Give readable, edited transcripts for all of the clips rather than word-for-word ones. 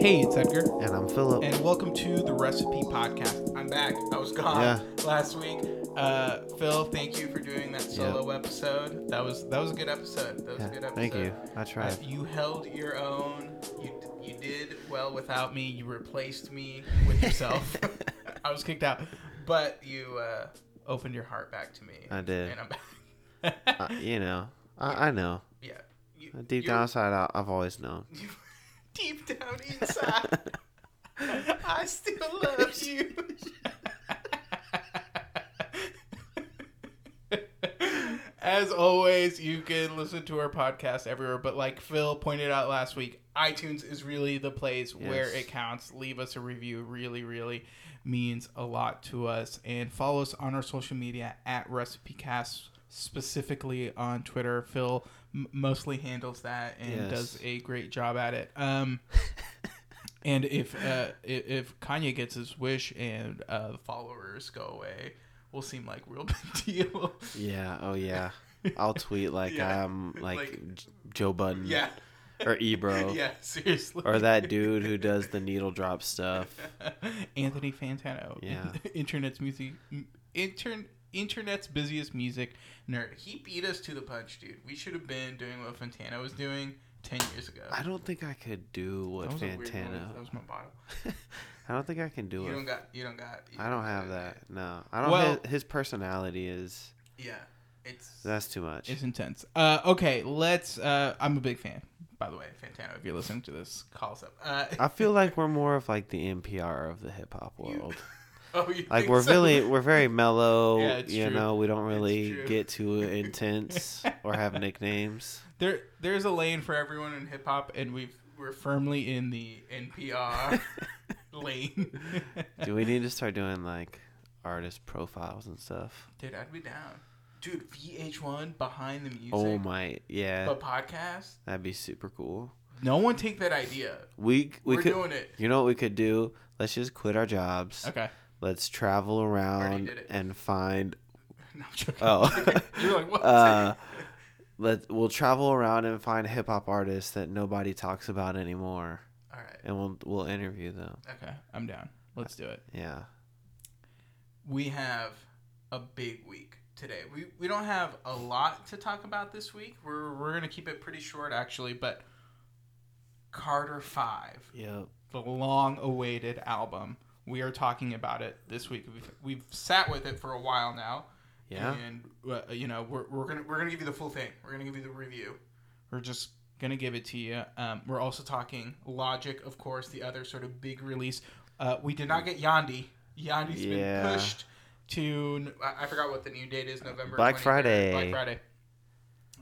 Hey, it's Edgar. And I'm Philip. And welcome to the Recipe Podcast. I'm back. I was gone last week. Phil, thank you for doing that solo episode. That was a good episode. That was a good episode. Thank you. I tried. You held your own. You did well without me. You replaced me with yourself. I was kicked out. But you opened your heart back to me. I did. And I'm back. I know. Yeah. Deep down inside, I've always known. Deep down inside, I still love you. As always, you can listen to our podcast everywhere. But like Phil pointed out last week, iTunes is really the place where it counts. Leave us a review. Really, really means a lot to us. And follow us on our social media at RecipeCast, specifically on Twitter. Phil mostly handles that and does a great job at it. And if Kanye gets his wish and followers go away, we'll seem like real big deal. Yeah. Oh yeah. I'll tweet like I'm like Joe Budden. Yeah. Or Ebro. Yeah. Seriously. Or that dude who does the needle drop stuff. Anthony Fantano. Yeah. Internet's busiest music nerd. He beat us to the punch, dude. We should have been doing what Fantano was doing 10 years ago. I don't think I could do what Fantano. That was my bottle. I don't think I can do it. I don't have that. No. I don't have his personality is. Yeah. That's too much. It's intense. Okay, let's I'm a big fan, by the way, Fantano, if you're listening to this, call us up. I feel like we're more of like the NPR of the hip hop world. Oh, like we're very mellow, know, we don't really get too intense or have nicknames. There's a lane for everyone in hip hop, and we're firmly in the NPR lane. Do we need to start doing like artist profiles and stuff? Dude, I'd be down. Dude, VH1 Behind the Music. Oh my, yeah. The podcast. That'd be super cool. No one take that idea. We're could, doing it. You know what we could do? Let's just quit our jobs. Okay. Let's travel around and find. No, I'm joking. Oh, you're like what? We'll travel around and find hip hop artists that nobody talks about anymore. All right, and we'll interview them. Okay, I'm down. Let's do it. Yeah. We have a big week today. We don't have a lot to talk about this week. We're gonna keep it pretty short actually, but Carter V. Yep. The long-awaited album. We are talking about it this week. We've sat with it for a while now. Yeah. And we're gonna give you the full thing. We're gonna give you the review. We're just gonna give it to you. We're also talking Logic, of course, the other sort of big release. We did not get Yandhi. Yandhi's been pushed to I forgot what the new date is. November Black Friday.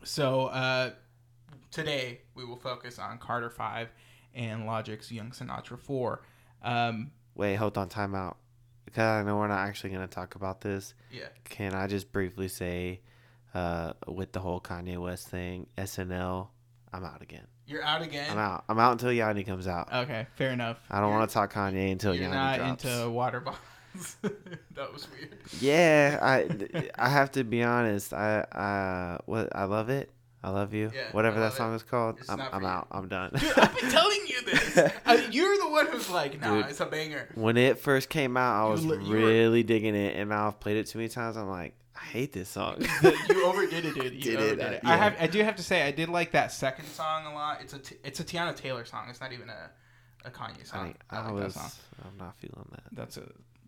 So today we will focus on Carter V and Logic's Young Sinatra IV. Wait, hold on, time out. Because I know we're not actually going to talk about this. Yeah. Can I just briefly say, with the whole Kanye West thing, SNL, I'm out again. You're out again? I'm out. I'm out until Yandhi comes out. Okay, fair enough. I don't want to talk Kanye until Yandhi drops. You're not into water bombs. That was weird. Yeah, I have to be honest. I love it. I love you. Yeah, whatever that song is called, I'm out. I'm done. Dude, I've been telling you this. You're the one who's like, nah, dude, it's a banger. When it first came out, I was really digging it, and now I've played it too many times. I'm like, I hate this song. You overdid it, dude. You overdid it. Yeah. I do have to say, I did like that second song a lot. It's a Tiana Taylor song. It's not even a Kanye song. I'm not feeling that. That's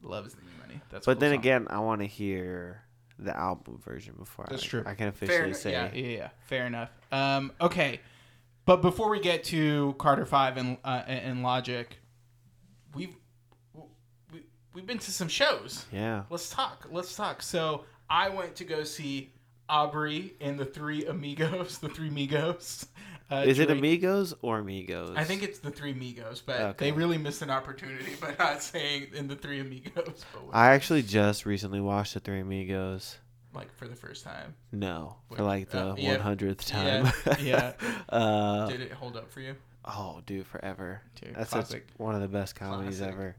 Love Is the New Money. But then again, I want to hear the album version before I can officially say fair enough. Okay, but before we get to Carter V and Logic, we've been to some shows. Yeah, let's talk. So I went to go see Aubrey and the three Migos. Is Drake. It Amigos or Migos? I think it's the three Migos, but they really missed an opportunity by not saying in the three Amigos. I actually just recently watched the three Amigos. Like for the first time? No, for like the 100th time. Yeah. Did it hold up for you? Oh, dude, forever. Dude, that's one of the best comedies ever.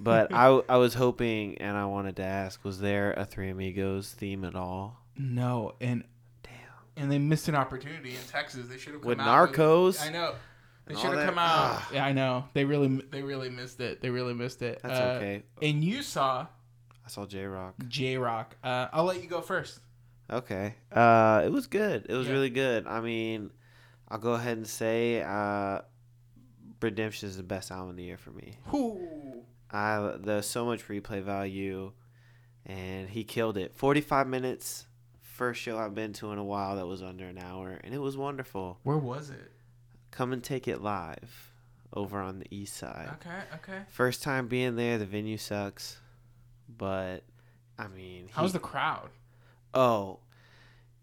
But I was hoping, and I wanted to ask, was there a three Amigos theme at all? No, and they missed an opportunity in Texas. They should have come out with Narcos. I know. They should have come out. Yeah, I know. They really missed it. That's okay. And you saw? I saw J Rock. I'll let you go first. Okay. It was good. It was really good. I mean, I'll go ahead and say Redemption is the best album of the year for me. Ooh. There's so much replay value, and he killed it. 45 minutes. First show I've been to in a while that was under an hour, and it was wonderful. Where was it? Come and Take It Live over on the east side. Okay. First time being there. The venue sucks, but I mean, how's the crowd? Oh,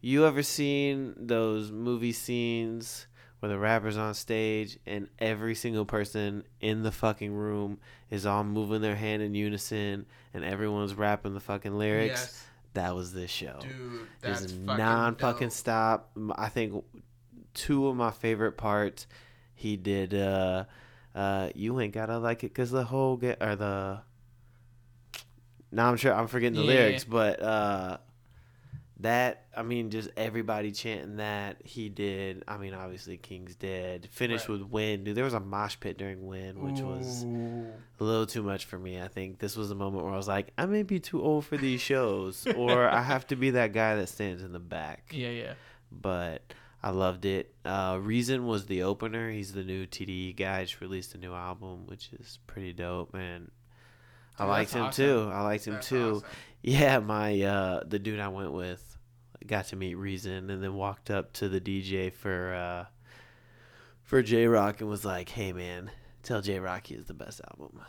you ever seen those movie scenes where the rapper's on stage and every single person in the fucking room is all moving their hand in unison and everyone's rapping the fucking lyrics? Yes. That was this show. Dude, that's fucking non-fucking-stop. I think two of my favorite parts, he did, You Ain't Gotta Like It Because the Whole... I'm forgetting the lyrics, but that, I mean, just everybody chanting that. He did, I mean, obviously, King's Dead. Finished with Win. Dude, there was a mosh pit during Win, which was a little too much for me. I think this was the moment where I was like, I may be too old for these shows, or I have to be that guy that stands in the back. Yeah. But I loved it. Reason was the opener. He's the new TDE guy. Just released a new album, which is pretty dope, man. I liked him too. Awesome. Yeah, my the dude I went with got to meet Reason and then walked up to the DJ for J Rock and was like, "Hey man, tell J Rock he is the best album." Damn,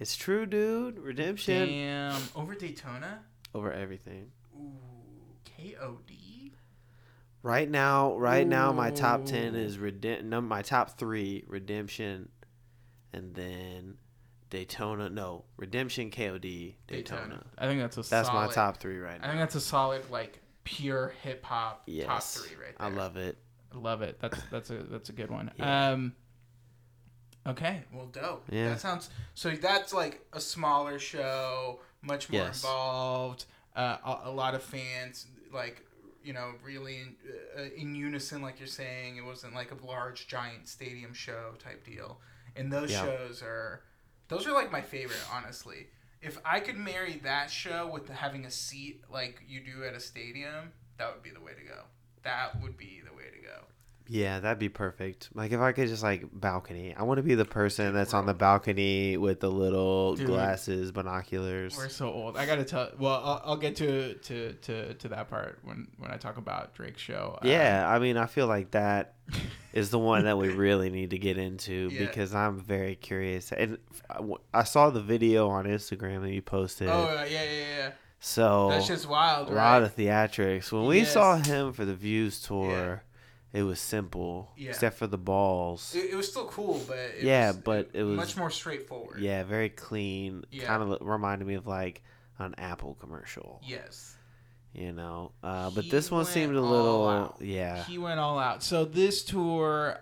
it's true, dude. Redemption. Damn, over Daytona. Over everything. Ooh, K.O.D. Right now, my top 10 is my top 3: Redemption, and then. Daytona, no. Redemption, K.O.D., Daytona. I think that's solid. That's my top 3 right now. I think that's a solid, like, pure hip-hop top 3 right there. I love it. That's a good one. Yeah. Okay. Well, dope. Yeah. That sounds... So that's, like, a smaller show, much more involved, a lot of fans, like, you know, really in unison, like you're saying. It wasn't, like, a large, giant stadium show type deal. And those shows are... Those are, like, my favorite, honestly. If I could marry that show with having a seat like you do at a stadium, that would be the way to go. Yeah, that'd be perfect. Like, if I could just, like, balcony. I want to be the person that's on the balcony with the little glasses, binoculars. We're so old. I got to tell... Well, I'll get to that part when I talk about Drake's show. Yeah, I mean, I feel like that is the one that we really need to get into because I'm very curious. And I saw the video on Instagram that you posted. Oh, yeah. So... That's just wild, right? A lot of theatrics. When we saw him for the Views tour... Yeah. It was simple, except for the balls. It was still cool, but it was much more straightforward. Yeah, very clean. Yeah. Kind of reminded me of like an Apple commercial. Yes, you know. But this one seemed a little, He went all out. So this tour,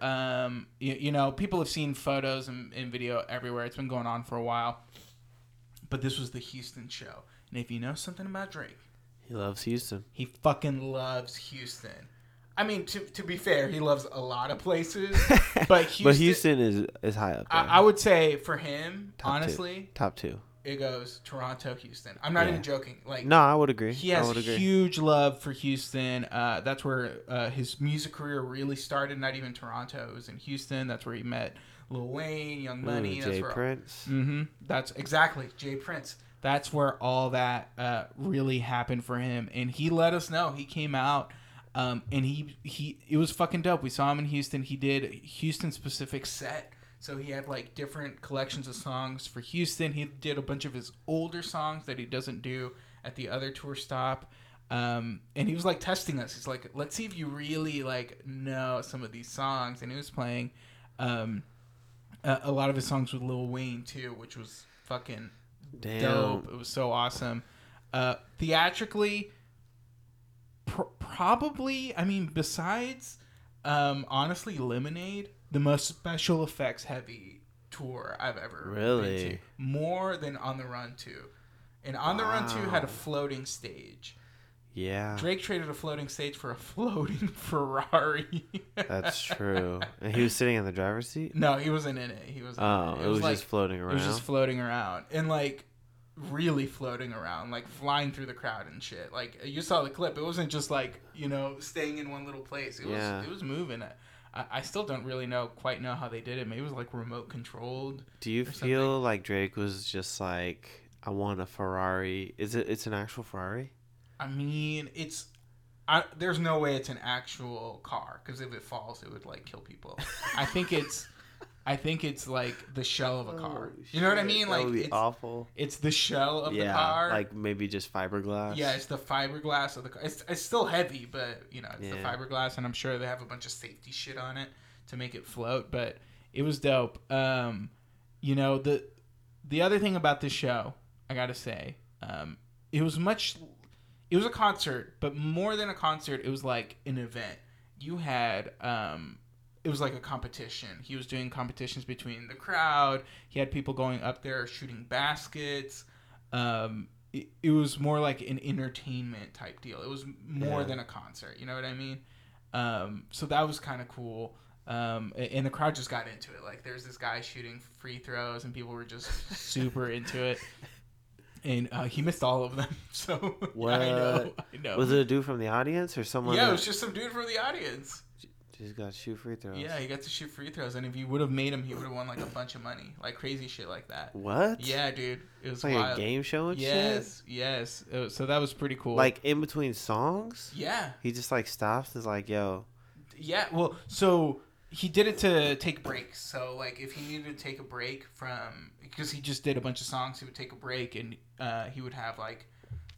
you know, people have seen photos and video everywhere. It's been going on for a while, but this was the Houston show. And if you know something about Drake, he loves Houston. He fucking loves Houston. I mean, to be fair, he loves a lot of places, but Houston, is high up there. I would say for him, top two. It goes Toronto, Houston. I'm not even joking. Like, no, I would agree. He has huge love for Houston. That's where his music career really started. Not even Toronto. It was in Houston. That's where he met Lil Wayne, Young Money. Jay Prince. Mm-hmm. That's exactly Jay Prince. That's where all that really happened for him, and he let us know. He came out. And it was fucking dope. We saw him in Houston. He did a Houston-specific set. So he had, like, different collections of songs for Houston. He did a bunch of his older songs that he doesn't do at the other tour stop. And he was, like, testing us. He's like, let's see if you really, like, know some of these songs. And he was playing a lot of his songs with Lil Wayne, too, which was fucking dope. It was so awesome. Theatrically... Probably, I mean, besides, honestly, Lemonade, the most special effects heavy tour I've ever been to. More than On the Run II. And On the Run II had a floating stage. Yeah. Drake traded a floating stage for a floating Ferrari. That's true. And he was sitting in the driver's seat? No, he wasn't in it. He wasn't in it. It was like, just floating around. It was just floating around. And like really floating around, like flying through the crowd and shit. Like you saw the clip. It wasn't just like, you know, staying in one little place. It was moving. I still don't really know how they did it. Maybe it was like remote controlled. Do you feel something? Like Drake was just like, I want a Ferrari. It's an actual Ferrari? I mean, there's no way it's an actual car, because if it falls, it would like kill people. I think it's like the shell of a car. Oh, you know what I mean? Like, that would be awful. It's the shell of the car. Like maybe just fiberglass. Yeah, it's the fiberglass of the car. It's still heavy, but you know, it's the fiberglass, and I'm sure they have a bunch of safety shit on it to make it float. But it was dope. You know, the other thing about this show, I gotta say, it was a concert, but more than a concert, it was like an event. You had, it was like a competition. He was doing competitions between the crowd. He had people going up there shooting baskets. It was more like an entertainment type deal. It was more than a concert. You know what I mean? So that was kind of cool. And the crowd just got into it. Like there's this guy shooting free throws and people were just super into it. And he missed all of them. So what? I know. Was it a dude from the audience or someone? Yeah, it was just some dude from the audience. Just got to shoot free throws. Yeah, he got to shoot free throws, and if you would have made him, he would have won like a bunch of money, like crazy shit like that. What? Yeah, dude, it was like wild. A game show and shit. Yes, yes. So that was pretty cool. Like in between songs. Yeah. He just like stops and is like, "Yo." Yeah. Well, so he did it to take breaks. So like, if he needed to take a break from, because he just did a bunch of songs, he would take a break, and he would have like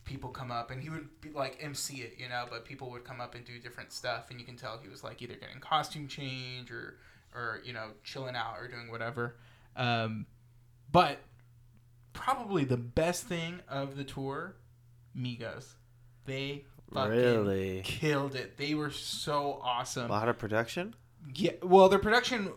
people come up, and he would be like MC it, you know, but people would come up and do different stuff, and you can tell he was like either getting costume change or you know, chilling out or doing whatever. But probably the best thing of the tour, Migos. They fucking really killed it. They were so awesome. A lot of production? Yeah, well, their production.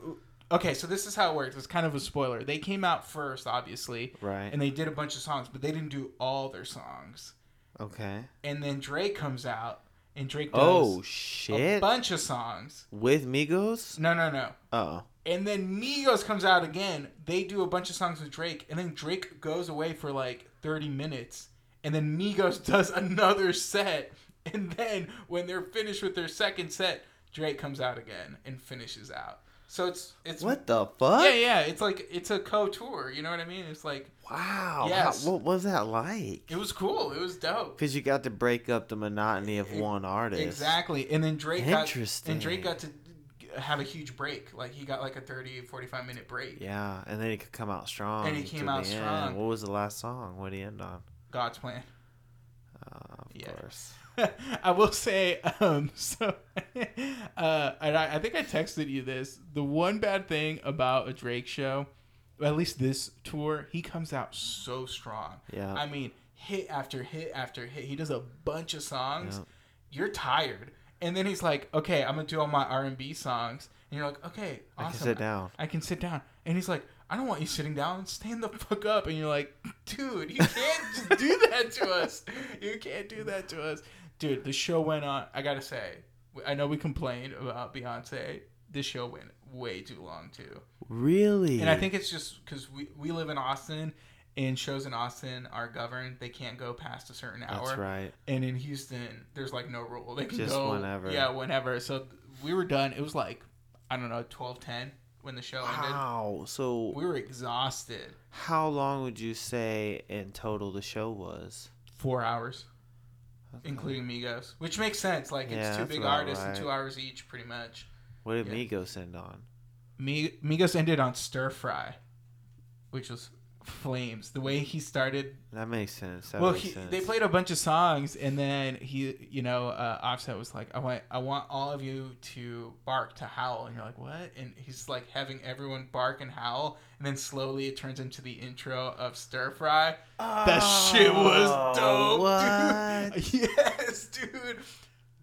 Okay, so this is how it works. It's kind of a spoiler. They came out first, obviously. Right. And they did a bunch of songs, but they didn't do all their songs. Okay. And then Drake comes out, and Drake does a bunch of songs. With Migos? No. Oh. And then Migos comes out again. They do a bunch of songs with Drake, and then Drake goes away for like 30 minutes, and then Migos does another set, and then when they're finished with their second set, Drake comes out again and finishes out. So it's what the fuck? Yeah. It's like it's a co-tour. You know what I mean? It's like wow. Yes. What was that like? It was cool. It was dope. Because you got to break up the monotony of one artist. Exactly. And then Drake got to have a huge break. Like he got like a 30, 45 minute break. Yeah, and then he could come out strong. And he came out strong. End. What was the last song? What did he end on? God's Plan. Of course. I will say, and I think I texted you this. The one bad thing about a Drake show, at least this tour, he comes out so strong. Yeah. I mean, hit after hit after hit. He does a bunch of songs. Yeah. You're tired. And then he's like, okay, I'm going to do all my R&B songs. And you're like, okay, awesome. I can sit down. I can sit down. And he's like, I don't want you sitting down. Stand the fuck up. And you're like, dude, you can't just do that to us. You can't do that to us. Dude, the show went on. I gotta say, I know we complained about Beyonce. This show went way too long, too. Really? And I think it's just because we live in Austin, and shows in Austin are governed. They can't go past a certain hour. That's right. And in Houston, there's like no rule. They can just go whenever. Yeah, whenever. So we were done. It was like, I don't know, 12:10 when the show ended. Wow. So we were exhausted. How long would you say in total the show was? 4 hours. Okay. Including Migos, which makes sense. Like, it's two big artists and 2 hours each, pretty much. What did Migos end on? Migos ended on Stir Fry, which was flames. The way he started. That makes sense. They played a bunch of songs, and then he, you know, Offset was like, I want all of you to bark, to howl. And you're like, what? And he's like having everyone bark and howl. And then slowly it turns into the intro of Stir Fry. Oh, that shit was dope, what? Dude. Yes, dude.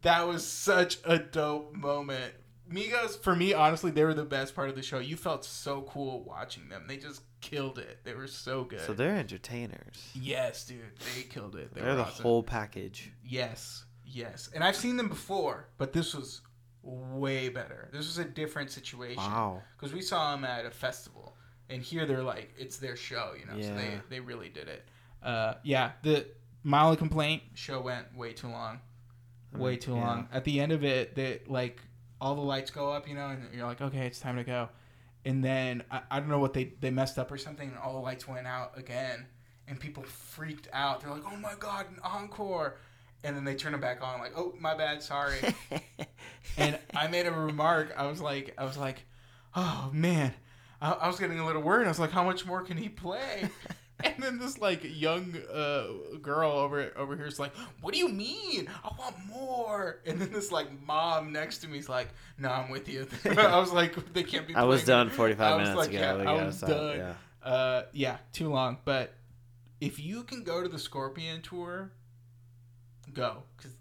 That was such a dope moment. Migos, for me, honestly, they were the best part of the show. You felt so cool watching them. They just killed it. They were so good. So they're entertainers. Yes, dude. They killed it. They're awesome. The whole package. Yes. Yes. And I've seen them before, but this was way better. This was a different situation. Wow. Because we saw them at a festival. And here they're like, it's their show, you know? Yeah. So they really did it. Yeah. My only complaint, show went way too long. Way too long. At the end of it, they, like, all the lights go up, you know? And you're like, okay, it's time to go. And then, I don't know what, they messed up or something, and all the lights went out again. And people freaked out. They're like, oh, my God, an encore. And then they turn it back on, like, oh, my bad, sorry. And I made a remark. I was like, oh, man. I was getting a little worried. I was like, how much more can he play? And then this, like, young girl over here is like, what do you mean? I want more. And then this, like, mom next to me is like, no, I'm with you. I was like, they can't be playing. I was done 45 minutes ago. I was done. Yeah. Too long. But if you can go to the Scorpion tour, go. 'Cause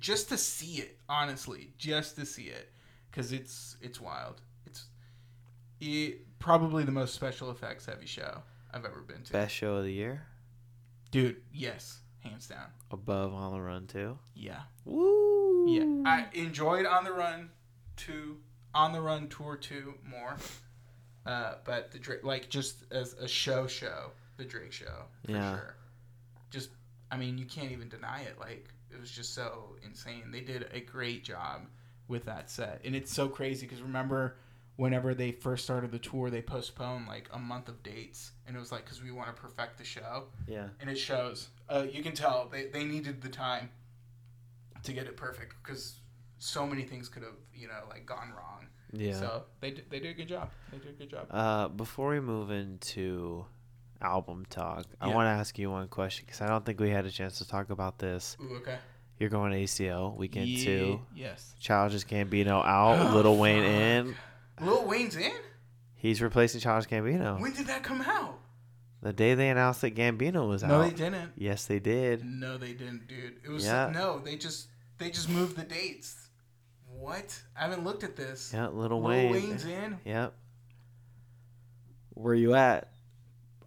just to see it, honestly. Just to see it. Because it's wild. Probably the most special effects heavy show I've ever been to. Best show of the year? Dude, yes. Hands down. Above On the Run 2? Yeah. Woo! Yeah. I enjoyed On the Run 2, On the Run Tour 2 more. But the Drake, like, just as a show, the Drake show, for sure. Just, I mean, you can't even deny it. Like, it was just so insane. They did a great job with that set. And it's so crazy because remember, whenever they first started the tour, they postponed like a month of dates. And it was like, because we want to perfect the show. Yeah. And it shows. You can tell they needed the time to get it perfect because so many things could have, you know, like gone wrong. Yeah. So they did a good job. Before we move into album talk, I want to ask you one question because I don't think we had a chance to talk about this. Ooh, okay. You're going ACL weekend 2. Yes. Childish Gambino out, Lil Wayne in. Lil Wayne's in? He's replacing Childish Gambino. When did that come out? The day they announced that Gambino was out. No, they didn't. Yes, they did. No, they didn't, dude. It was no. They just moved the dates. What? I haven't looked at this. Yeah, Lil Wayne. Lil Wayne's in. Yep. Where you at?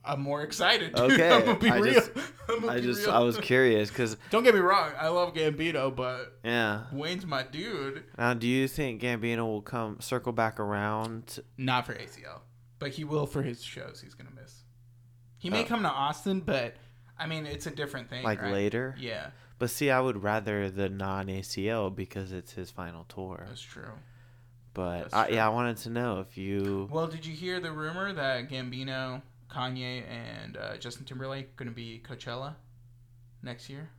I'm more excited, dude. Okay. I'm gonna be real. I was curious because don't get me wrong, I love Gambino, but Wayne's my dude. Now, do you think Gambino will circle back around? Not for ACL, but he will for his shows. He's gonna miss. He may come to Austin, but I mean, it's a different thing. Like right? Later, yeah. But see, I would rather the non-ACL because it's his final tour. That's true. But I wanted to know if you. Well, did you hear the rumor that Gambino, Kanye, and Justin Timberlake going to be Coachella next year?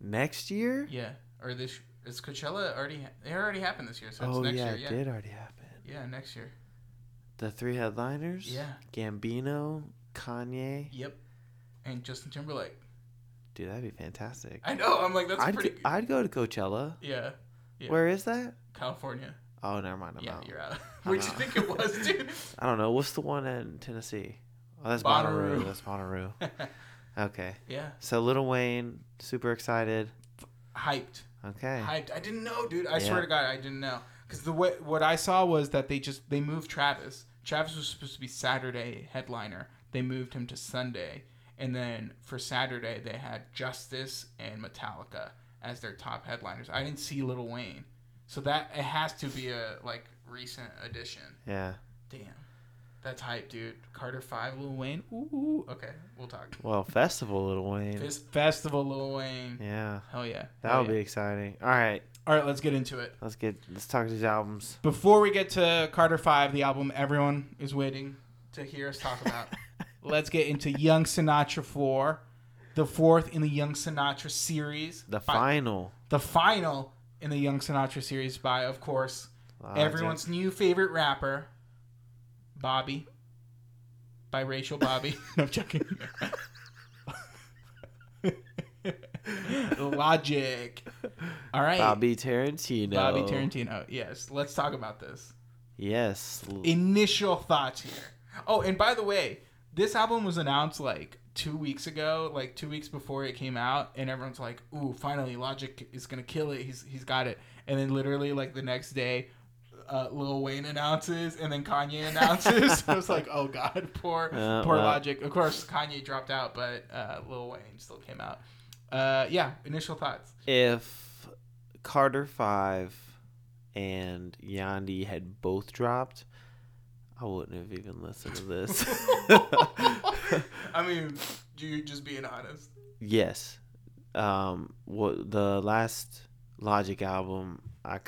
Next year? Yeah. Or this is Coachella already? It already happened this year, so it's next year. Oh, yeah, it did already happen. Yeah, next year. The three headliners? Yeah. Gambino, Kanye. Yep. And Justin Timberlake. Dude, that'd be fantastic. I know. I'm like, pretty good. I'd go to Coachella. Yeah. Where is that? California. Oh, never mind. I'm out. You're out. Where'd you think it was, dude? I don't know. What's the one in Tennessee? Oh, that's Bonnaroo. That's Bonnaroo. Okay. Yeah. So Lil Wayne, super excited. Hyped. Okay. Hyped. I didn't know, dude. I swear to God, I didn't know. Because the way what I saw was that they moved Travis. Travis was supposed to be Saturday headliner. They moved him to Sunday, and then for Saturday they had Justice and Metallica as their top headliners. I didn't see Lil Wayne. So that it has to be a like recent addition. Yeah. Damn, that's hype, dude. Carter V, Lil Wayne. Ooh. Okay, we'll talk. Well, festival, Lil Wayne. This festival, Lil Wayne. Yeah. Hell yeah. That'll be exciting. All right. Let's get into it. Let's talk to these albums. Before we get to Carter V, the album everyone is waiting to hear us talk about, let's get into Young Sinatra IV, the fourth in the Young Sinatra series. The final. In the Young Sinatra series by, of course, Logic, everyone's new favorite rapper, Bobby. Biracial Bobby. No, I'm joking. Logic. All right. Bobby Tarantino. Yes. Let's talk about this. Yes. Initial thoughts here. Oh, and by the way, this album was announced like 2 weeks ago, like 2 weeks before it came out, and everyone's like, ooh, finally Logic is gonna kill it, he's got it. And then literally like the next day Lil Wayne announces and then Kanye announces. I was like, oh god, poor Logic. Of course Kanye dropped out, but Lil Wayne still came out. Yeah, initial thoughts. If Carter V and Yandhi had both dropped, I wouldn't have even listened to this. I mean, you're just being honest. Yes. The last Logic album, I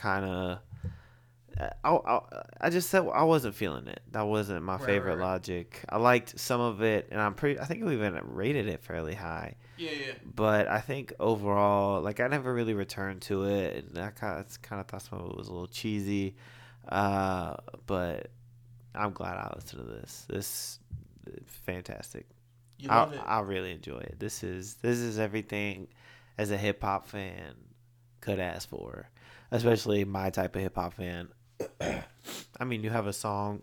just said I wasn't feeling it. That wasn't my favorite Logic. I liked some of it, and I think we even rated it fairly high. Yeah. But I think overall, I never really returned to it, and I kind of thought some of it was a little cheesy. But I'm glad I listened to this. This is fantastic. You love it. I really enjoy it. This is everything as a hip hop fan could ask for, especially my type of hip hop fan. I mean, you have a song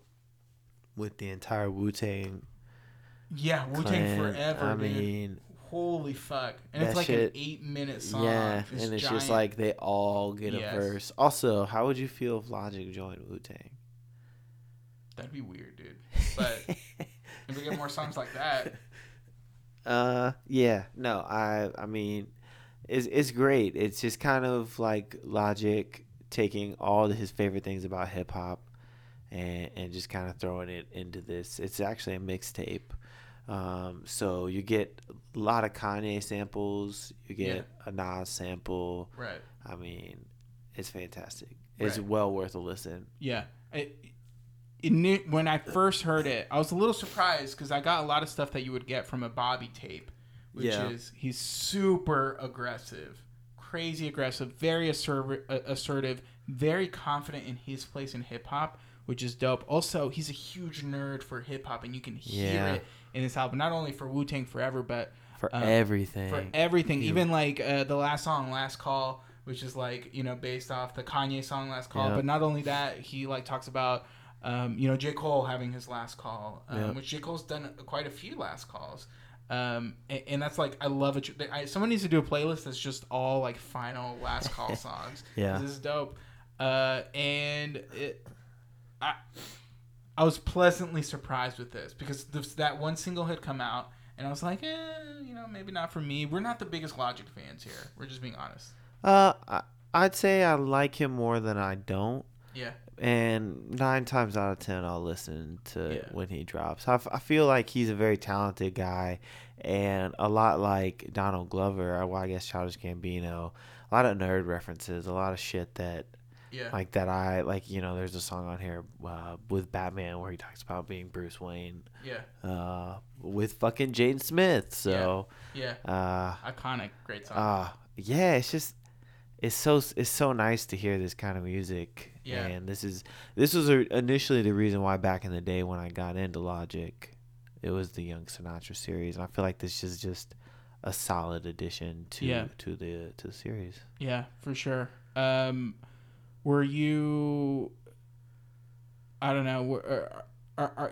with the entire Wu Tang. Yeah, Wu Tang Forever. I mean, dude. Holy fuck! And it's an 8-minute song. Yeah, it's and it's giant. Just like they all get a verse. Also, how would you feel if Logic joined Wu Tang? That'd be weird, dude. But if we get more songs like that, yeah, no, I mean, it's great. It's just kind of like Logic taking all his favorite things about hip hop and just kind of throwing it into this. It's actually a mixtape, so you get a lot of Kanye samples. You get a Nas sample. Right. I mean, it's fantastic. It's well worth a listen. Yeah. When I first heard it, I was a little surprised because I got a lot of stuff that you would get from a Bobby tape, which is he's super aggressive, crazy aggressive, very assertive, very confident in his place in hip-hop, which is dope. Also, he's a huge nerd for hip-hop, and you can hear it in this album, not only for Wu-Tang Forever, but for everything. For everything, even the last song, Last Call, which is based off the Kanye song, Last Call. Yeah. But not only that, he talks about... J. Cole having his last call, which J. Cole's done quite a few last calls. And that's I love it. Someone needs to do a playlist that's just all final last call songs. Yeah. This is dope. I was pleasantly surprised with this because that one single had come out and I was like, maybe not for me. We're not the biggest Logic fans here. We're just being honest. I'd say I like him more than I don't. Yeah. And 9 times out of 10, I'll listen to when he drops. I feel like he's a very talented guy, and a lot like Donald Glover, I guess Childish Gambino, a lot of nerd references, a lot of shit that, there's a song on here with Batman where he talks about being Bruce Wayne. Yeah. With fucking Jane Smith. So. Yeah. Iconic, great song. It's just. It's so nice to hear this kind of music, and this was initially the reason why back in the day when I got into Logic, it was the Young Sinatra series, and I feel like this is just a solid addition to the series. Yeah, for sure. Were you? I don't know.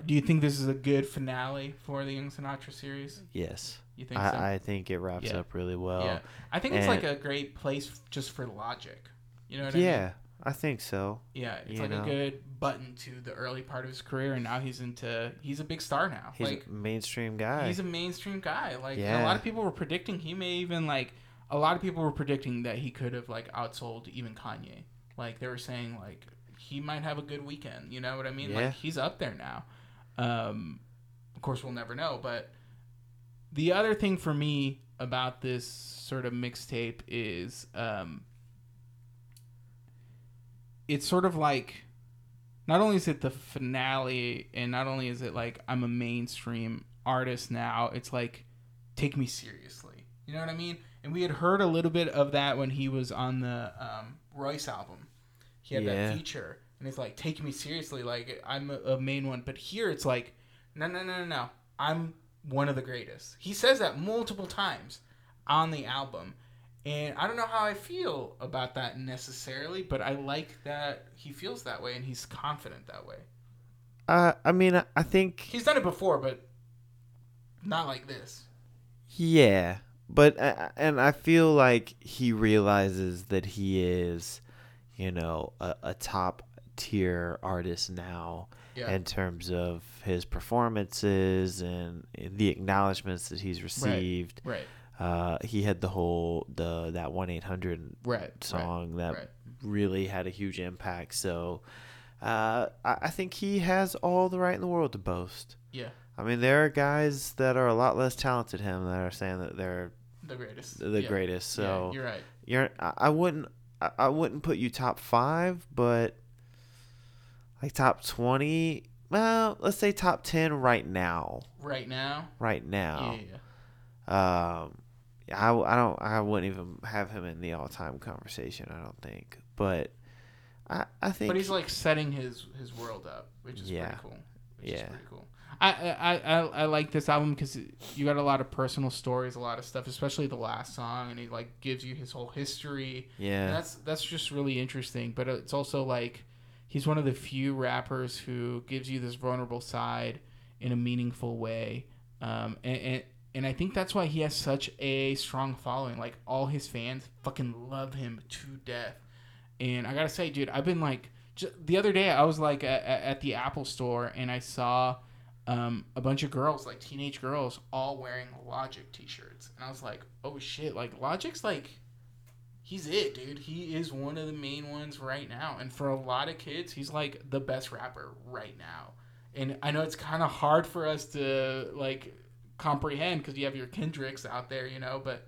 Do you think this is a good finale for the Young Sinatra series? Yes. You think so? I think it wraps up really well. Yeah. I think it's a great place just for Logic. You know what I mean? Yeah, I think so. Yeah, it's a good button to the early part of his career, and now he's a big star now. He's a mainstream guy. He's a mainstream guy. A lot of people were predicting that he could have outsold even Kanye. They were saying he might have a good weekend. You know what I mean? Yeah. He's up there now. Of course, we'll never know, but. The other thing for me about this sort of mixtape is it's sort of not only is it the finale and not only is it I'm a mainstream artist now, it's take me seriously. You know what I mean? And we had heard a little bit of that when he was on the Royce album. He had that feature and it's take me seriously. I'm a main one. But here it's no. I'm one of the greatest. He says that multiple times on the album. And I don't know how I feel about that necessarily, but I like that he feels that way and he's confident that way. I mean, I think... He's done it before, but not like this. Yeah. But, and I feel he realizes that he is, a top-tier artist now. Yeah. In terms of his performances and the acknowledgments that he's received. Right. He had the whole that 1-800 song that really had a huge impact. So I think he has all the right in the world to boast. Yeah. I mean, there are guys that are a lot less talented than him that are saying that they're the greatest. The greatest. So yeah, you're right. I wouldn't put you top 5, but like top 20. Well, let's say top 10 right now. Right now. Yeah. I wouldn't even have him in the all-time conversation, I don't think. But I think. But he's like setting his world up, which is pretty cool. I like this album because you got a lot of personal stories, a lot of stuff, especially the last song, and he like gives you his whole history. Yeah, and that's just really interesting. But it's also like he's one of the few rappers who gives you this vulnerable side in a meaningful way, and I think that's why he has such a strong following. Like all his fans fucking love him to death. And I gotta say, dude, I've been like the other day I was like at the Apple store and I saw. A bunch of girls, like teenage girls, all wearing Logic t-shirts. And I was like, oh shit, like Logic's like, he's it, dude. He is one of the main ones right now. And for a lot of kids, he's like the best rapper right now. And I know it's kind of hard for us to like comprehend because you have your Kendricks out there, you know, but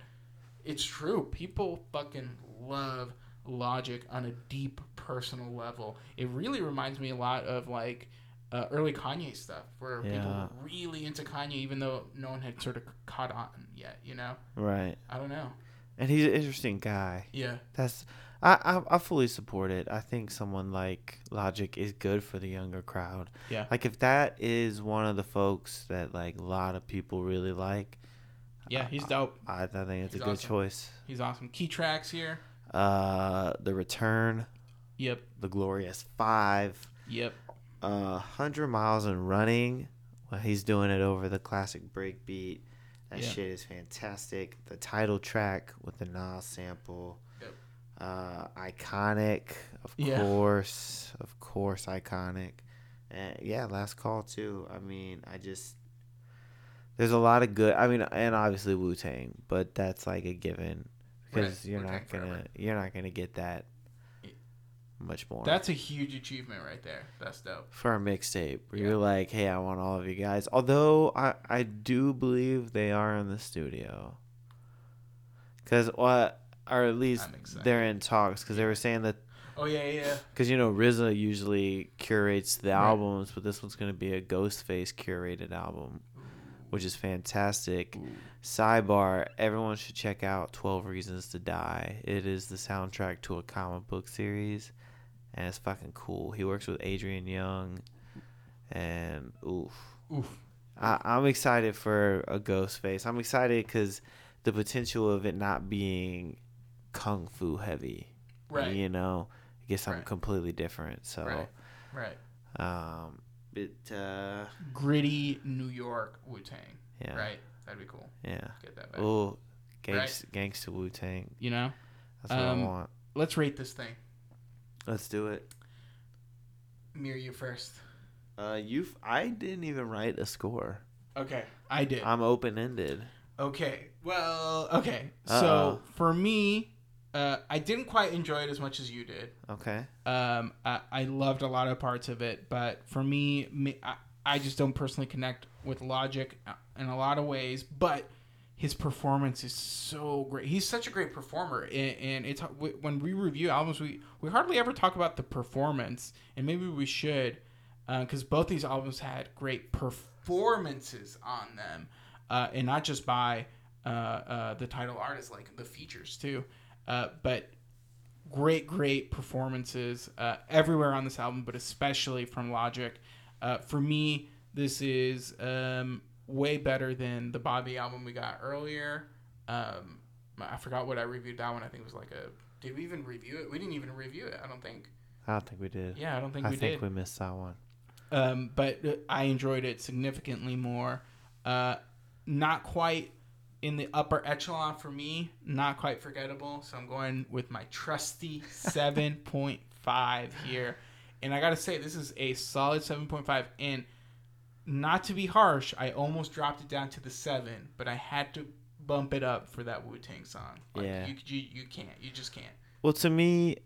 it's true. People fucking love Logic on a deep personal level. It really reminds me a lot of like, early Kanye stuff where people were really into Kanye even though no one had sort of caught on yet, you know? Right. I don't know. And he's an interesting guy. Yeah. That's I fully support it. I think someone like Logic is good for the younger crowd. Yeah. Like if that is one of the folks that like a lot of people really like. Yeah, he's dope. I think it's a good choice. He's awesome. Key tracks here. The Return. Yep. The Glorious 5. Yep. 100 Miles and Running. Well, he's doing it over the classic breakbeat. That shit is fantastic. The title track with the Nas sample. Yep. Iconic, of course. Of course, Iconic. And Last Call, too. I mean, there's a lot of good. I mean, and obviously Wu Tang, but that's like a given because you're not gonna get that. Much more. That's a huge achievement right there. That's dope. For a mixtape where you're like, hey, I want all of you guys. Although I do believe they are in the studio. Or at least they're in talks because they were saying that. Oh, yeah. Because, you know, RZA usually curates the albums, but this one's going to be a Ghostface curated album, which is fantastic. Ooh. Sidebar, everyone should check out 12 Reasons to Die. It is the soundtrack to a comic book series. And it's fucking cool. He works with Adrian Young. And I'm excited for a Ghostface. I'm excited because the potential of it not being kung fu heavy. Right. You know, it gets something completely different. So, gritty New York Wu Tang. Yeah. Right? That'd be cool. Yeah. Get that back. Ooh, gangsta Wu Tang. You know? That's what I want. Let's rate this thing. Let's do it. Mir, you first. I didn't even write a score. Okay, I did. I'm open-ended. Okay, well, okay. Uh-oh. So for me, I didn't quite enjoy it as much as you did. Okay. I loved a lot of parts of it, but for me, I just don't personally connect with Logic in a lot of ways, but his performance is so great. He's such a great performer, and it's when we review albums, we hardly ever talk about the performance, and maybe we should, because both these albums had great performances on them, and not just by the title artist, like the features too, but great performances everywhere on this album, but especially from Logic. For me, this is... way better than the Bobby album we got earlier. I forgot what I reviewed that one. I think it was like did we even review it? We didn't even review it, I don't think. I don't think we did. Yeah, I don't think we did. I think we missed that one. But I enjoyed it significantly more. Not quite in the upper echelon for me. Not quite forgettable. So I'm going with my trusty 7.5 here. And I got to say, this is a solid 7.5. And not to be harsh, I almost dropped it down to the 7, but I had to bump it up for that Wu-Tang song. Like, yeah. You can't. You just can't. Well, to me,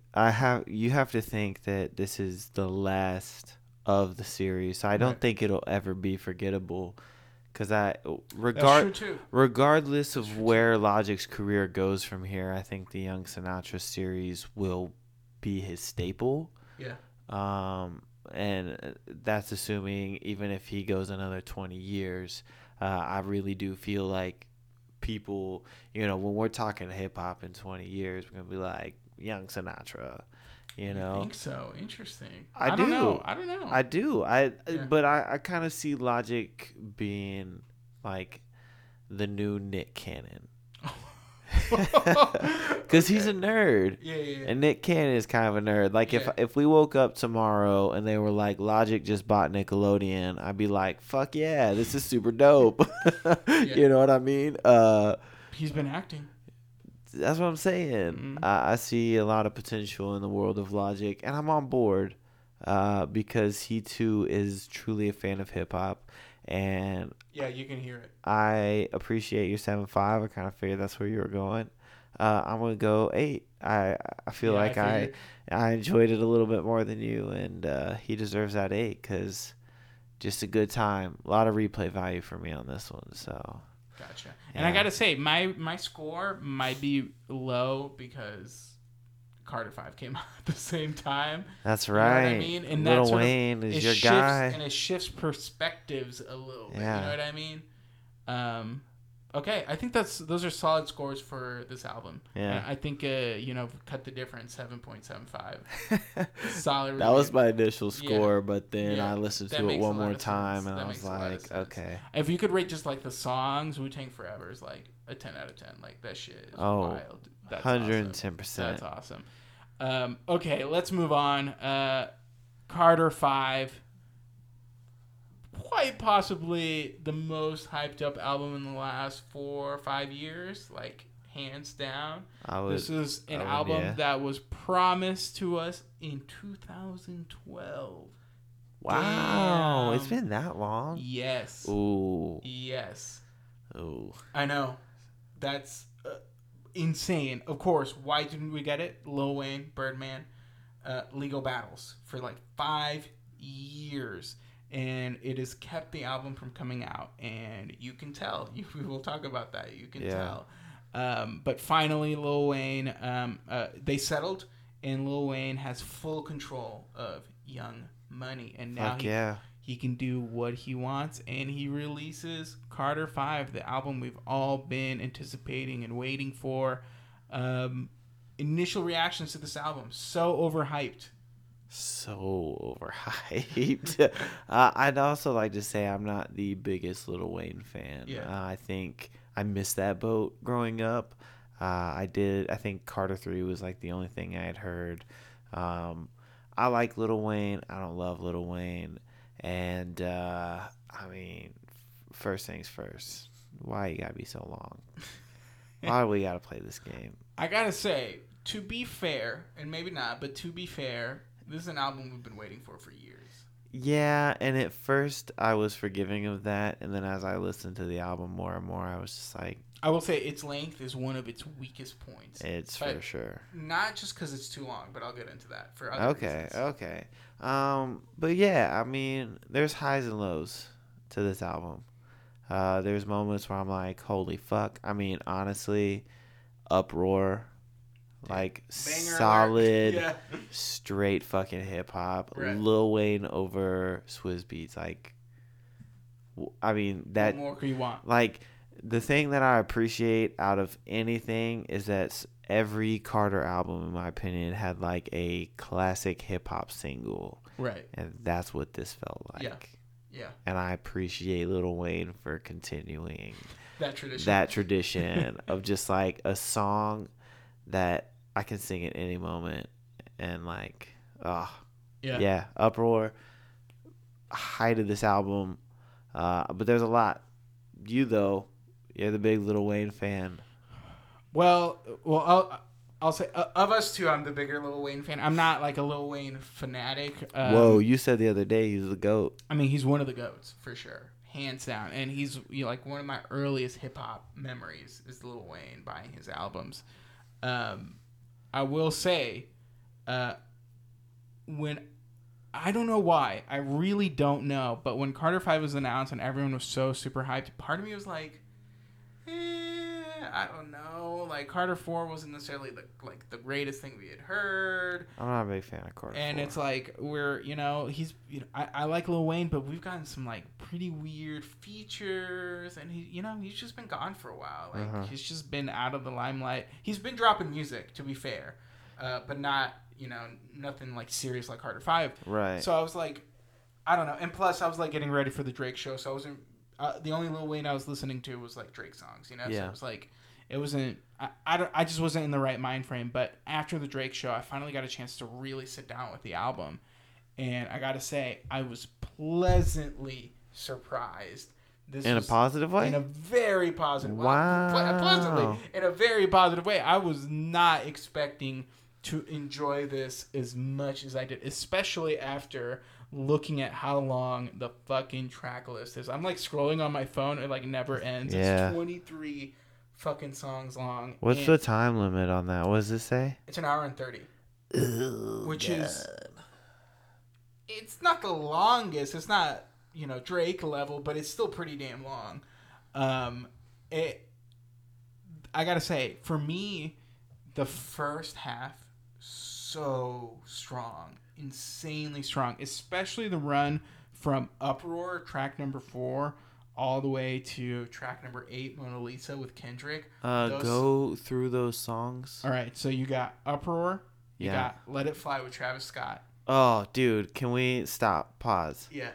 you have to think that this is the last of the series. So I don't think it'll ever be forgettable. Because regardless of where Logic's career goes from here, I think the Young Sinatra series will be his staple. Yeah. And that's assuming even if he goes another 20 years, I really do feel like people, you know, when we're talking hip-hop in 20 years, we're going to be like, Young Sinatra. You know, I think so. Interesting. I don't know. But I kind of see Logic being like the new Nick Cannon, because he's a nerd. Yeah. And Nick Cannon is kind of a nerd. Like if we woke up tomorrow and they were like, Logic just bought Nickelodeon, I'd be like, fuck yeah, this is super dope. Yeah. You know what I mean? He's been acting. That's what I'm saying. Mm-hmm. I see a lot of potential in the world of Logic, and I'm on board because he too is truly a fan of hip hop. And yeah, you can hear it. I appreciate your 7.5. I kind of figured that's where you were going. I'm gonna go 8. I feel like I enjoyed it a little bit more than you, and he deserves that 8 because just a good time. A lot of replay value for me on this one. So. Gotcha. And I gotta say, my score might be low because Carter V came out at the same time. That's right. You know what I mean? And Lil Wayne is your guy. And it shifts perspectives a little bit. Yeah. You know what I mean? Okay, I think those are solid scores for this album. Yeah. And I think cut the difference, 7.75. Solid. That was my initial score, but then I listened to it one more time and I was like, okay. If you could rate just like the songs, Wu Tang Forever is like a 10 out of 10. Like that shit is wild. 110%. That's awesome. Okay, let's move on. Carter V. Quite possibly the most hyped up album in the last 4 or 5 years, like hands down. This is an album that was promised to us in 2012. Wow, damn. It's been that long? Yes. Ooh. Yes. Ooh. I know. That's insane. Of course, why didn't we get it? Lil Wayne, Birdman, legal battles for like 5 years. And it has kept the album from coming out. And you can tell. We will talk about that. You can tell. But finally, Lil Wayne, they settled. And Lil Wayne has full control of Young Money. And now he can do what he wants. And he releases Carter V, the album we've all been anticipating and waiting for. Initial reactions to this album. So overhyped. I'd also like to say I'm not the biggest Lil Wayne fan. Yeah. I think I missed that boat growing up. I think Carter III was like the only thing I had heard. I like Lil Wayne. I don't love Lil Wayne. And I mean, first things first. Why you gotta be so long? Why do we gotta play this game? I gotta say, to be fair, and maybe not, but to be fair. This is an album we've been waiting for years. Yeah, and at first I was forgiving of that, and then as I listened to the album more and more, I was just like... I will say its length is one of its weakest points. It's for sure. Not just because it's too long, but I'll get into that for other reasons. Okay. But yeah, I mean, there's highs and lows to this album. There's moments where I'm like, holy fuck. I mean, honestly, Uproar... Like banger solid, straight fucking hip hop. Right. Lil Wayne over Swizz Beatz. Like, I mean that. What more can you want? Like the thing that I appreciate out of anything is that every Carter album, in my opinion, had like a classic hip hop single. Right. And that's what this felt like. Yeah. And I appreciate Lil Wayne for continuing that tradition of just like a song that I can sing at any moment and like Uproar, height of this album, but there's a lot. You though, you're the big Lil Wayne fan. Well I'll say of us two, I'm the bigger Lil Wayne fan. I'm not like a Lil Wayne fanatic. Whoa, you said the other day he's the GOAT. I mean, he's one of the GOATs for sure. hands down. And he's, you know, like one of my earliest hip hop memories is Lil Wayne, buying his albums. I will say, when I don't know why, I really don't know, but when Carter V was announced and everyone was so super hyped, part of me was like, I don't know. Like, Carter IV wasn't necessarily the greatest thing we had heard. I'm not a big fan of Carter IV. It's like, we're, you know, he's, you know, I like Lil Wayne, but we've gotten some like pretty weird features, and he, you know, he's just been gone for a while. Like, he's just been out of the limelight. He's been dropping music, to be fair, but not, you know, nothing like serious like Carter V. Right. So I was like, I don't know. And plus, I was like getting ready for the Drake show, so I wasn't. The only Lil Wayne I was listening to was like Drake songs, you know. Yeah. So it was like, it wasn't. I just wasn't in the right mind frame. But after the Drake show, I finally got a chance to really sit down with the album, and I gotta say, I was pleasantly surprised. This in a positive way. In a very positive way. Wow. Pleasantly, in a very positive way. I was not expecting to enjoy this as much as I did, especially after looking at how long the fucking track list is. I'm like scrolling on my phone. It like never ends. Yeah. It's 23 fucking songs long. What's the time limit on that? What does it say? It's an hour and 30. Ooh, which God. Is, it's not the longest. It's not, you know, Drake level, but it's still pretty damn long. I gotta say, for me, the first half, so strong. Insanely strong, especially the run from Uproar, track number 4, all the way to track number 8, Mona Lisa with Kendrick. Go through those songs. All right, so you got Uproar, you got Let It Fly with Travis Scott. Oh, dude, can we stop? Pause. Yeah.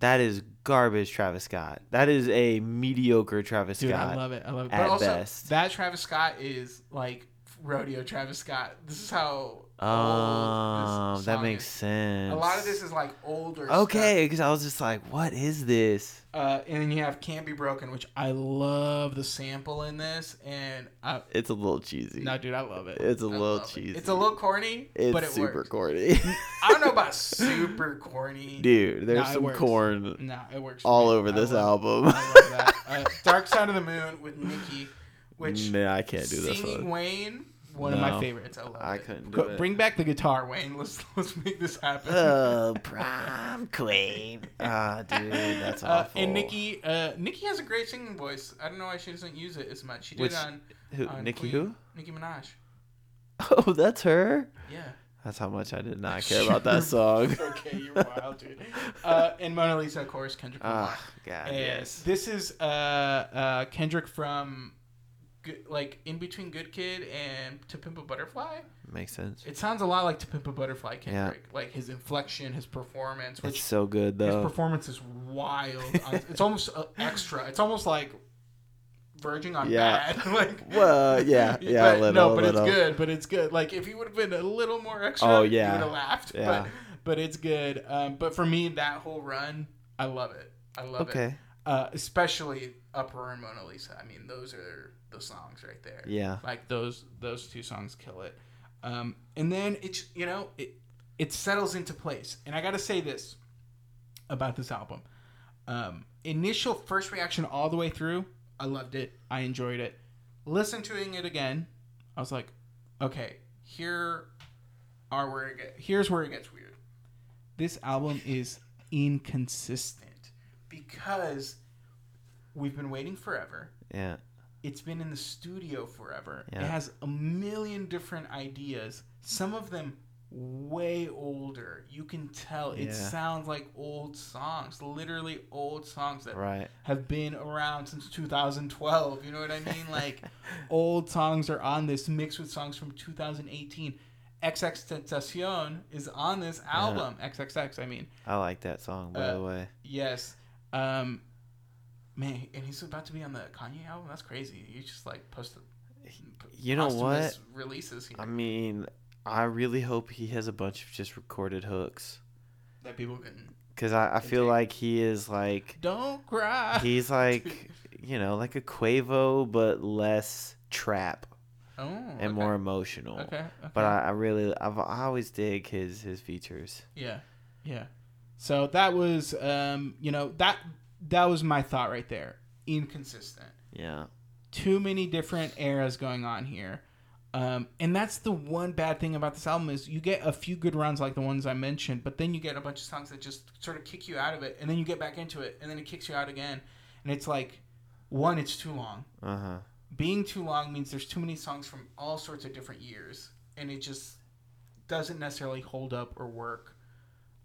That is garbage, Travis Scott. That is a mediocre Travis Scott. I love it. I love it. But also, best. That Travis Scott is like rodeo Travis Scott. This is how. Oh, that makes sense. A lot of this is like older stuff. Okay, because I was just like, what is this? And then you have Can't Be Broken, which I love the sample in this. And it's a little cheesy. No, dude, I love it. It's a little cheesy. It's a little corny, but it works. It's super corny. I don't know about super corny. Dude, there's some corn all over this album. I love that. Dark Side of the Moon with Nicki, which I can't do this one. Singing Wayne. One of my favorites. I couldn't do it. Bring back the guitar, Wayne. Let's make this happen. Oh, prom queen. Ah, dude, that's awful. And Nicki has a great singing voice. I don't know why she doesn't use it as much. She did on Nicki Queen, who? Nicki Minaj. Oh, that's her. Yeah. That's how much I did not care about that song. Okay, you're wild, dude. And Mona Lisa, of course, Kendrick. Oh, God. Yes. This is Kendrick from. Like in between Good Kid and To Pimp a Butterfly. Makes sense. It sounds a lot like To Pimp a Butterfly, Kendrick. Yeah. Like his inflection, his performance. Which it's so good, though. His performance is wild. It's almost extra. It's almost like verging on bad. Like, well, yeah, but, a little. It's good. But it's good. Like if he would have been a little more extra, he would have laughed. Yeah. But it's good. But for me, that whole run, I love it. I love it. Especially Uproar and Mona Lisa. I mean, those are the songs right there. Yeah. Like those two songs kill it. And then it's, you know, it settles into place. And I got to say this about this album. Initial first reaction all the way through, I loved it. I enjoyed it. Listen to it again, I was like, okay, here's where it gets weird. This album is inconsistent. Because we've been waiting forever. Yeah. It's been in the studio forever. Yeah. It has a million different ideas. Some of them way older. You can tell it sounds like old songs. Literally old songs that have been around since 2012. You know what I mean? Like old songs are on this mixed with songs from 2018. XXXTentacion is on this album. Yeah. XXX, I mean. I like that song, by the way. Yes. Man, and he's about to be on the Kanye album. That's crazy. He's just like posted. You know what? Releases here. I mean, I really hope he has a bunch of just recorded hooks that people can. Because I feel like he is like. Don't cry. He's like, you know, like a Quavo, but less trap. Oh, and more emotional. Okay. But I always dig his features. Yeah. So that was, you know, that that was my thought right there. Inconsistent. Yeah. Too many different eras going on here. And that's the one bad thing about this album is you get a few good runs like the ones I mentioned, but then you get a bunch of songs that just sort of kick you out of it, and then you get back into it, and then it kicks you out again. And it's like, one, it's too long. Uh-huh. Being too long means there's too many songs from all sorts of different years, and it just doesn't necessarily hold up or work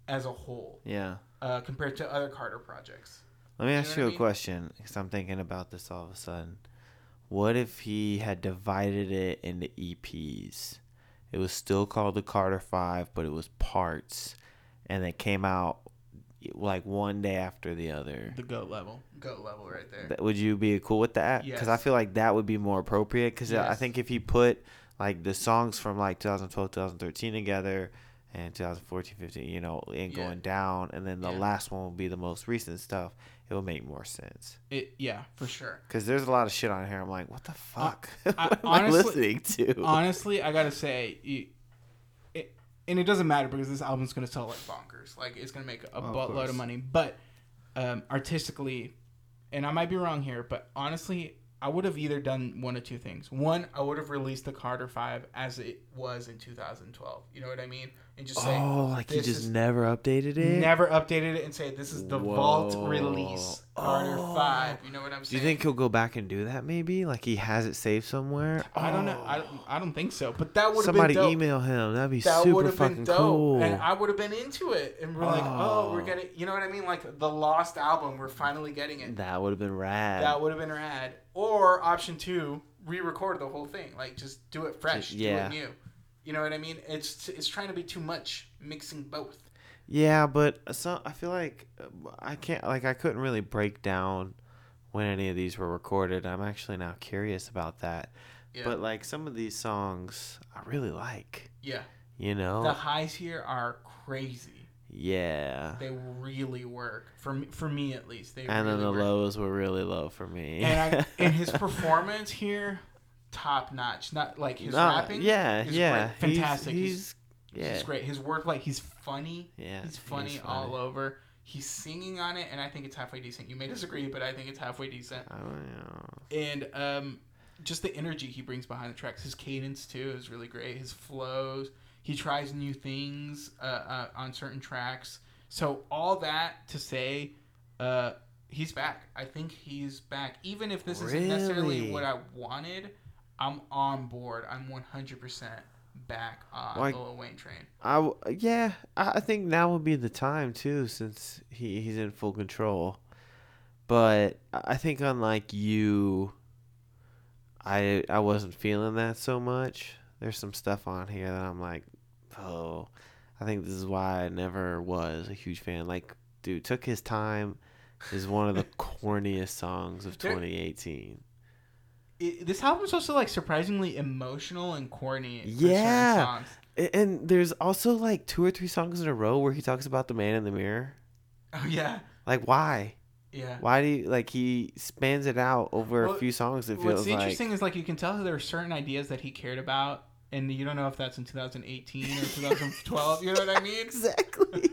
as a whole. Yeah. Compared to other Carter projects. Let me ask you a question, because I'm thinking about this all of a sudden. What if he had divided it into EPs? It was still called the Carter V, but it was parts, and it came out like one day after the other. The GOAT level. GOAT level right there. Would you be cool with that? Yes. Because I feel like that would be more appropriate, because yes. I think if he put like the songs from like 2012, 2013 together, and 2014, 15, you know, and yeah. going down, and then the yeah. last one will be the most recent stuff, it will make more sense. Yeah, for sure. Because there's a lot of shit on here. I'm like, what the fuck? What am I listening to? Honestly, I gotta say, and it doesn't matter because this album's gonna sell like bonkers. Like, it's gonna make a buttload of money. But artistically, and I might be wrong here, but honestly, I would have either done one of two things. One, I would have released the Carter V as it was in 2012. You know what I mean? And just say, never updated it? Never updated it and say, this is the vault release Carter V. You know what I'm saying? Do you think he'll go back and do that maybe? Like he has it saved somewhere? I don't know. I don't think so. But that would have been dope. Somebody email him. That'd be super fucking cool. And I would have been into it. And we're like, we're getting, you know what I mean? Like the lost album, we're finally getting it. That would have been rad. Or option two, re-record the whole thing. Like, just do it fresh. Yeah. Do it new. You know what I mean? It's trying to be too much, mixing both. Yeah, but so I feel like I couldn't really break down when any of these were recorded. I'm actually now curious about that. Yeah. But, like, some of these songs I really like. Yeah. You know? The highs here are crazy. Yeah, they really work for me at least. Lows were really low for me. And his performance here, top notch. Not like his rapping. Yeah, great. Fantastic. He's great. His work, like he's funny. Yeah, he's funny all over. He's singing on it, and I think it's halfway decent. You may disagree, but I think it's halfway decent. I don't know. And just the energy he brings behind the tracks. His cadence too is really great. His flows. He tries new things on certain tracks. So all that to say, he's back. I think he's back. Even if this isn't necessarily what I wanted, I'm on board. I'm 100% back on the Lil Wayne train. I think now would be the time, too, since he's in full control. But I think unlike you, I wasn't feeling that so much. There's some stuff on here that I'm like, I think this is why I never was a huge fan. Like, dude, Took His Time is one of the corniest songs of 2018. This album's also, like, surprisingly emotional and corny. Yeah. Songs. And there's also, like, 2 or 3 songs in a row where he talks about the man in the mirror. Oh, yeah. Like, why? Yeah. Why do you, like, he spans it out over a few songs, it feels like. What's interesting is, like, you can tell there are certain ideas that he cared about, and you don't know if that's in 2018 or 2012, you know what I mean? Exactly.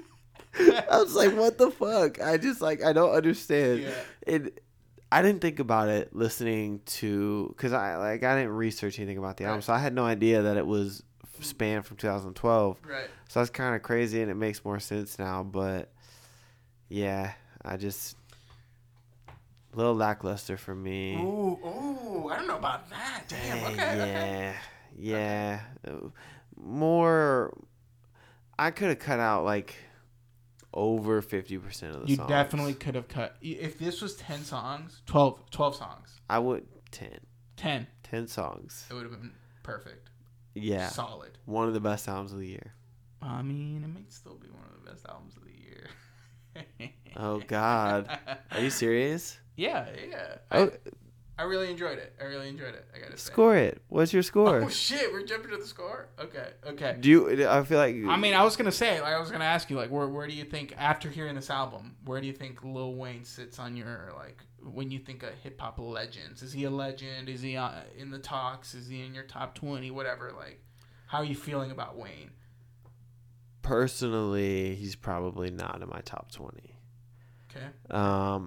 I was like, what the fuck? I just, like, I don't understand. Yeah. I didn't think about it listening to, because I didn't research anything about the album, so I had no idea that it was spanned from 2012. Right. So that's kind of crazy, and it makes more sense now, but, yeah, I just... A little lackluster for me. Ooh, I don't know about that. Damn, okay, okay. More, I could have cut out like over 50% of the songs. You definitely could have cut. If this was 10 songs, 12 songs. I would, 10. 10 songs. It would have been perfect. Yeah. Solid. One of the best albums of the year. I mean, it may still be one of the best albums of the year. Oh, God. Are you serious? Yeah. I really enjoyed it. I gotta say. Score it. What's your score? Oh shit, we're jumping to the score. Okay. I feel like. I mean, I was gonna ask you, like, where do you think after hearing this album, where do you think Lil Wayne sits on your, like, when you think of hip hop legends? Is he a legend? Is he in the talks? Is he in your top 20? Whatever. Like, how are you feeling about Wayne? Personally, he's probably not in my top 20. Okay.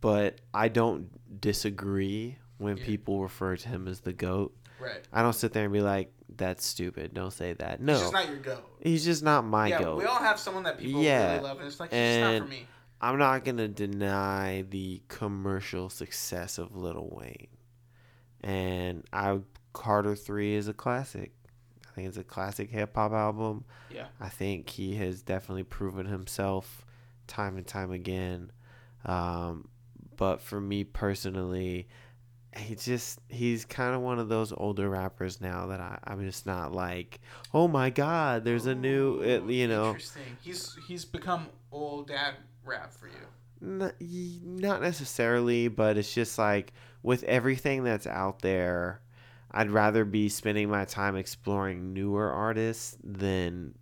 but I don't disagree when people refer to him as the GOAT. Right. I don't sit there and be like, that's stupid. Don't say that. No. He's just not your GOAT. He's just not my GOAT. We all have someone that people really love, and it's like, he's just not for me. I'm not going to deny the commercial success of Lil Wayne. And Carter III is a classic. I think it's a classic hip-hop album. Yeah. I think he has definitely proven himself time and time again. But for me personally, he's kind of one of those older rappers now that I'm just not like, oh my God, there's a new, you know. Interesting. He's become old dad rap for you. Not necessarily, but it's just like with everything that's out there, I'd rather be spending my time exploring newer artists than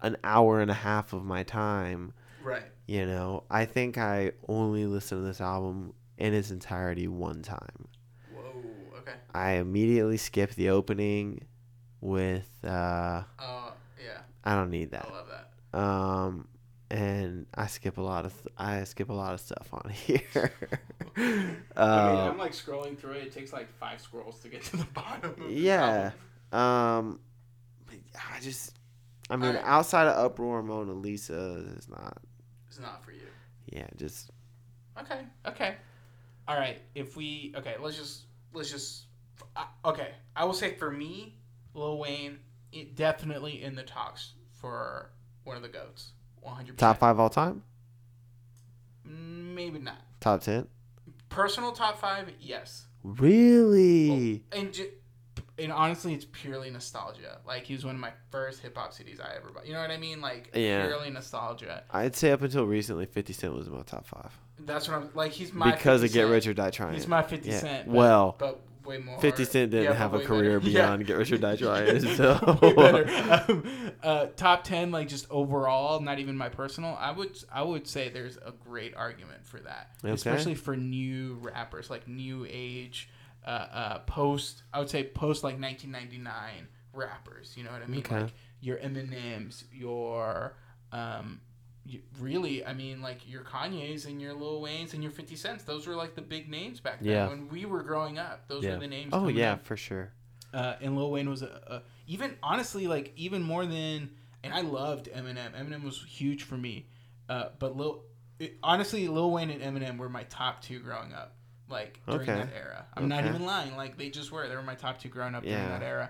an hour and a half of my time. Right. You know, I think I only listened to this album in its entirety one time. Whoa, okay. I immediately skipped the opening with... yeah. I don't need that. I love that. And I skip a lot of stuff on here. I'm like scrolling through it. It takes like 5 scrolls to get to the bottom of the album. Outside of Uproar, Mona Lisa is not. It's not for you. Yeah, just. Okay. All right. I will say for me, Lil Wayne, it definitely in the talks for one of the GOATs. 100%. Top 5 all time? Maybe not. Top 10? Personal top 5, yes. Really? Well, and honestly, it's purely nostalgia. Like, he was one of my first hip-hop CDs I ever bought. You know what I mean? Like, purely nostalgia. I'd say up until recently, 50 Cent was in my top 5. That's what I'm... Like, he's my... Because of Get Rich or Die Trying. He's my 50 Cent. Well... But way more... 50 Cent didn't have a career beyond Get Rich or Die Trying, so... Way better. Top 10, like, just overall, not even my personal, I would say there's a great argument for that. Okay. Especially for new rappers, like, new age... post like 1999 rappers, you know what I mean? Okay. Like your Eminems, your Kanye's and your Lil Wayne's and your 50 Cent's. Those were like the big names back then when we were growing up. Those were the names. Oh yeah, up. For sure. And Lil Wayne was even more than, and I loved Eminem. Eminem was huge for me. But Lil Wayne and Eminem were my top 2 growing up. Like during that era, I'm not even lying. Like they just were. They were my top 2 growing up during that era.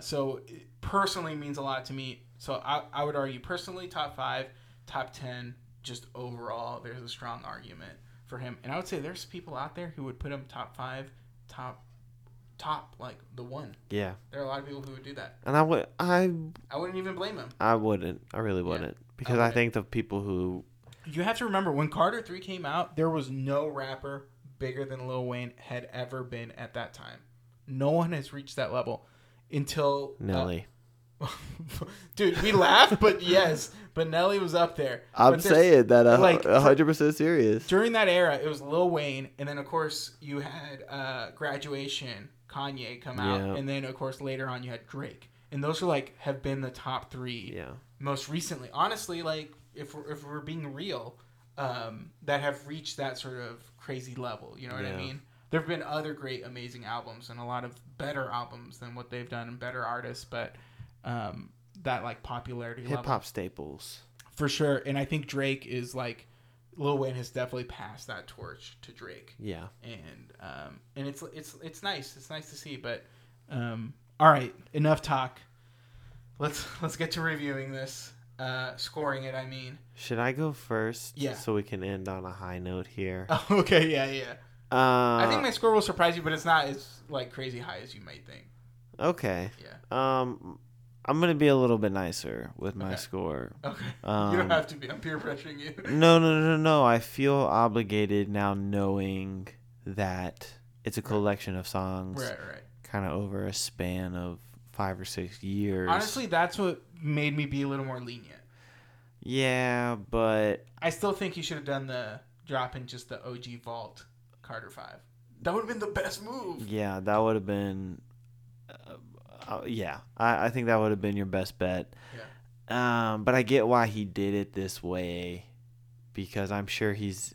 So it personally means a lot to me. So I would argue personally top 5, top 10, just overall. There's a strong argument for him, and I would say there's people out there who would put him top 5, top like the one. Yeah, there are a lot of people who would do that, and I wouldn't even blame him. I wouldn't. I really wouldn't because I think the people who you have to remember when Carter III came out, there was no rapper bigger than Lil Wayne had ever been at that time. No one has reached that level until Nelly. Dude, we laugh, but yes, but Nelly was up there. I'm saying that 100% serious. During that era, it was Lil Wayne, and then of course you had Graduation, Kanye come out, and then of course later on you had Drake, and those are like have been the top 3 most recently. Honestly, like if we're being real. That have reached that sort of crazy level. You know what I mean? There have been other great, amazing albums and a lot of better albums than what they've done and better artists, but that like popularity level. Hip-hop staples. For sure. And I think Drake is like, Lil Wayne has definitely passed that torch to Drake. Yeah. And it's nice. It's nice to see, but all right, enough talk. Let's get to reviewing this. Scoring it, I mean. Should I go first? Yeah. So we can end on a high note here. Oh, okay, yeah. I think my score will surprise you, but it's not as like crazy high as you might think. Okay. Yeah. I'm gonna be a little bit nicer with my score. Okay. You don't have to be. I'm peer pressuring you. No. I feel obligated now, knowing that it's a collection of songs, right, kind of over a span of 5 or 6 years. Honestly, that's what made me be a little more lenient. Yeah, but I still think you should have done the drop in just the OG Vault Carter 5. That would have been the best move. Yeah, that would have been I think that would have been your best bet. Yeah. But I get why he did it this way because I'm sure he's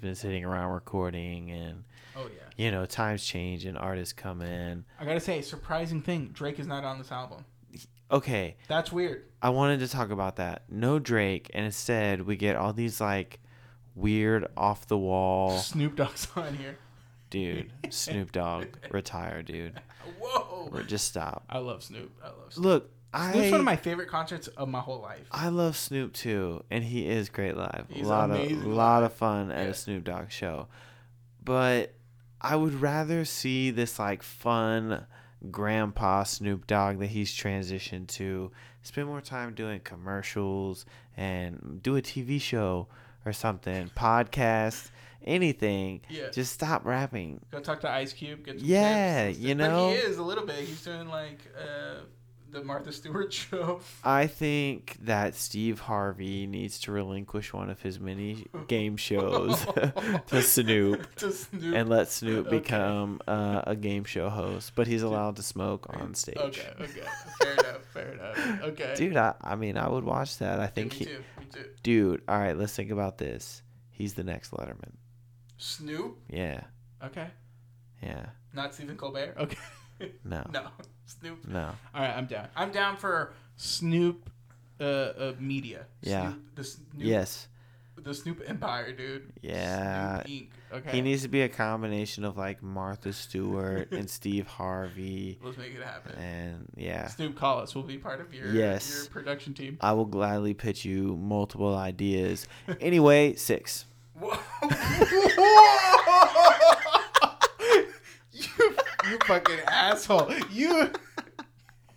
been sitting around recording and, oh yeah, you know, times change and artists come in. I gotta say, surprising thing, Drake is not on this album. Okay, that's weird. I wanted to talk about that. No Drake, and instead we get all these like weird off the wall. Snoop Dogg's on here. Dude, Snoop Dogg, retire, dude. Whoa. Or just stop. I love Snoop. Look, Snoop's one of my favorite concerts of my whole life. I love Snoop too, and he is great live. He's a lot of fun at a Snoop Dogg show. But I would rather see this like fun grandpa Snoop Dogg that he's transitioned to spend more time doing commercials and do a TV show or something, podcast. Anything, yeah. Just stop rapping. Go talk to Ice Cube. Get some tips. You know. But he is a little bit. He's doing like the Martha Stewart show. I think that Steve Harvey needs to relinquish one of his many game shows to Snoop, and let Snoop become a game show host. But he's allowed to smoke on stage. Okay, fair enough. Okay, dude. I mean, I would watch that. I think me too. Dude, all right. Let's think about this. He's the next Letterman. Snoop? Yeah. Okay. Yeah. Not Stephen Colbert? Okay. No. Snoop? No. All right, I'm down. I'm down for Snoop media. Yeah. The Snoop Empire, dude. Yeah. Snoop Inc. Okay. He needs to be a combination of like Martha Stewart and Steve Harvey. Let's make it happen. And yeah. Snoop, call us. We'll be part of your production team. I will gladly pitch you multiple ideas. Anyway, 6. Whoa. You fucking asshole. You.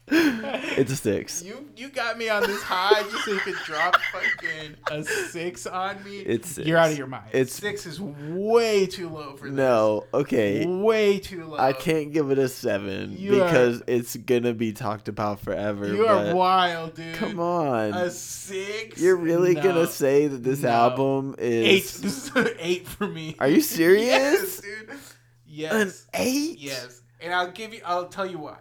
It's a 6. You got me on this high just so you could drop fucking a 6 on me. It's 6. You're out of your mind. It's 6 is way too low for this. No, okay. Way too low. I can't give it a 7 because it's gonna be talked about forever. You are wild, dude. Come on. A 6? You're really gonna say that this album is 8? This is an 8 for me. Are you serious? Yes, dude. Yes. An 8? Yes. And I'll tell you why.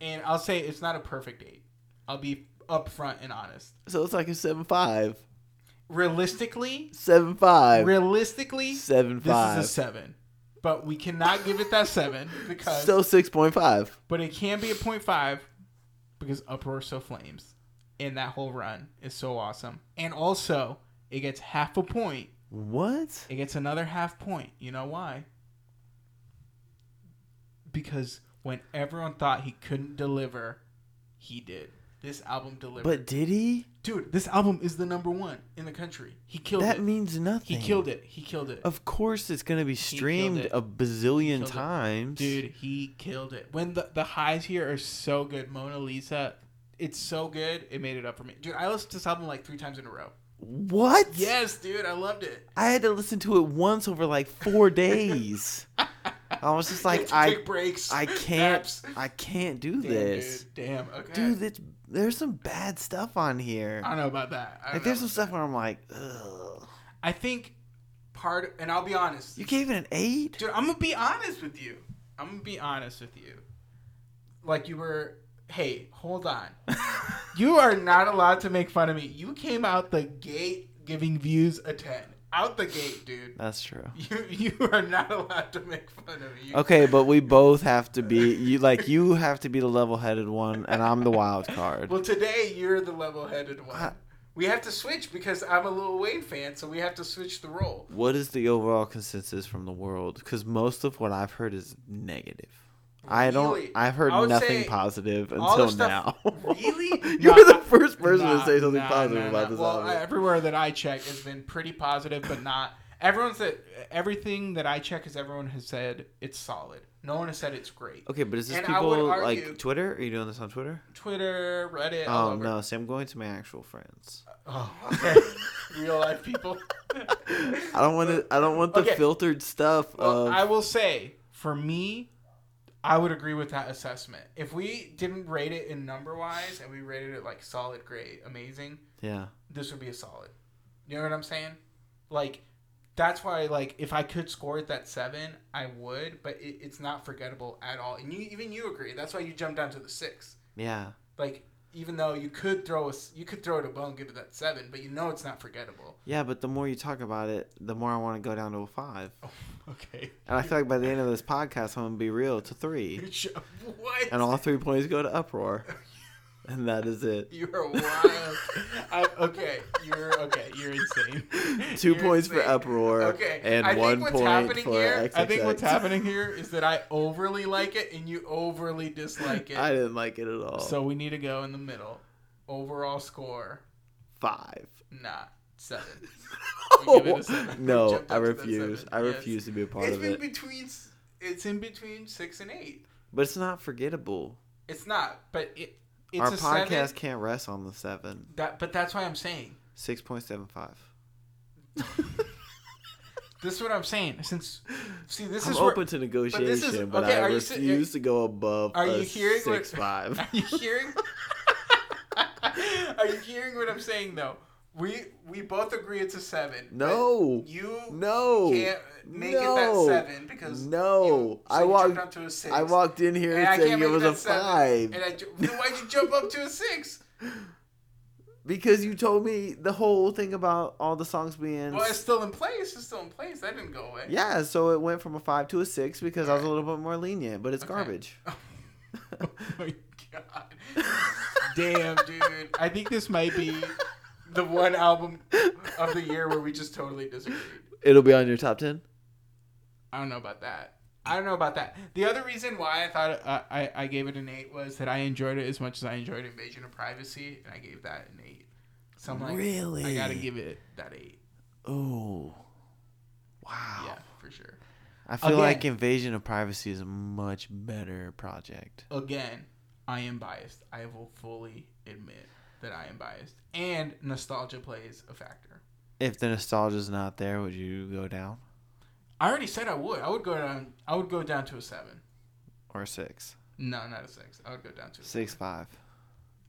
And I'll say it's not a perfect 8. I'll be upfront and honest. So it's like a 7.5. Realistically. 7.5. Realistically. 7.5. This is a 7. But we cannot give it that 7 because. So 6.5. But it can be a 0.5 because Uproar So Flames. And that whole run is so awesome. And also, it gets half a point. What? It gets another half point. You know why? Because. When everyone thought he couldn't deliver, he did. This album delivered. But did he? Dude, this album is the #1 in the country. He killed it. That means nothing. He killed it. Of course it's going to be streamed a bazillion times. Dude, he killed it. When the highs here are so good. Mona Lisa, it's so good. It made it up for me. Dude, I listened to this album like 3 times in a row. What? Yes, dude. I loved it. I had to listen to it once over like 4 days. I was just like, I can't do this. Damn, okay. Dude, there's some bad stuff on here. I don't know about that. There's some stuff where I'm like, ugh. I think and I'll be honest. You gave it an 8? Dude, I'm going to be honest with you. Like you were, hey, hold on. You are not allowed to make fun of me. You came out the gate giving Views a 10. Out the gate, dude. That's true. You are not allowed to make fun of me. Okay, but we both have to be. You have to be the level-headed one, and I'm the wild card. Well, today you're the level-headed one. We have to switch because I'm a Lil Wayne fan, so we have to switch the role. What is the overall consensus from the world? Because most of what I've heard is negative. Really? I've heard nothing positive until now. Really? You're the first person to say something positive about this album. Well, everywhere that I check has been pretty positive, but not. Everything that I check is everyone has said it's solid. No one has said it's great. Okay, but is this people like Twitter? Are you doing this on Twitter? Twitter, Reddit. Oh no, see, I'm going to my actual friends. Oh, okay. Real life people. I don't want the filtered stuff. Well, I will say, for me. I would agree with that assessment. If we didn't rate it in number-wise and we rated it like solid, great, amazing, yeah, this would be a solid. You know what I'm saying? Like, that's why, like, if I could score it that 7, I would, but it's not forgettable at all. And even you agree. That's why you jumped down to the 6. Yeah. Like, even though you could throw it a bone, give it that 7, but you know it's not forgettable. Yeah, but the more you talk about it, the more I want to go down to a 5. Oh, okay. And I feel like by the end of this podcast, I'm gonna be real to 3. What? And all 3 points go to Uproar. And that is it. You're wild. You're insane. Two points for Uproar. Okay. And 1 point for XXX. I think what's happening here is that I overly like it and you overly dislike it. I didn't like it at all. So we need to go in the middle. Overall score. 5. Nah. 7. We give it a 7. No, I refuse. I refuse to be a part of it. It's in between 6 and 8. But it's not forgettable. It's not. But it... Our podcast 7. Can't rest on the 7. But that's why I'm saying 6.75. This is what I'm saying. I'm open to negotiation, but I refuse to go above 6.5. Are you hearing what I'm saying though? We both agree it's a 7. No. You can't make it that 7 because you jumped up to a 6. I walked in here and saying it was a 5. And why'd you jump up to a 6? Because you told me the whole thing about all the songs being... Well, it's still in place. That didn't go away. Yeah, so it went from a 5 to a 6 because I was a little bit more lenient, but it's garbage. Oh my God. Damn, dude. I think this might be... the one album of the year where we just totally disagreed. It'll be on your top 10? I don't know about that. The other reason why I thought I gave it an 8 was that I enjoyed it as much as I enjoyed Invasion of Privacy, and I gave that an 8. So I'm like, really? I got to give it that 8. Oh. Wow. Yeah, for sure. I feel like Invasion of Privacy is a much better project. Again, I am biased. I will fully admit that I am biased, and nostalgia plays a factor. If the nostalgia's not there, would you go down? I already said I would. I would go down to a 7 or a 6. No, not a 6. I would go down to a 6.5.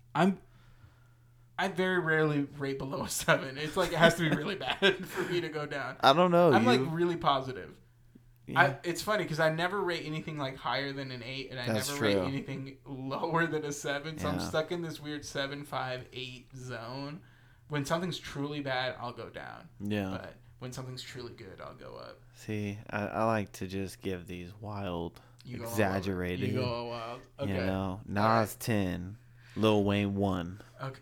I very rarely rate below a 7. It's like it has to be really bad for me to go down. I don't know. I'm really positive. Yeah. It's funny because I never rate anything like higher than an 8, and I never rate anything lower than a 7. So yeah. I'm stuck in this weird 7, 5, 8 zone. When something's truly bad, I'll go down. Yeah. But when something's truly good, I'll go up. See, I like to just give these wild, exaggerated. You go all wild. Okay. You know, Nas 10, Lil Wayne 1. Okay.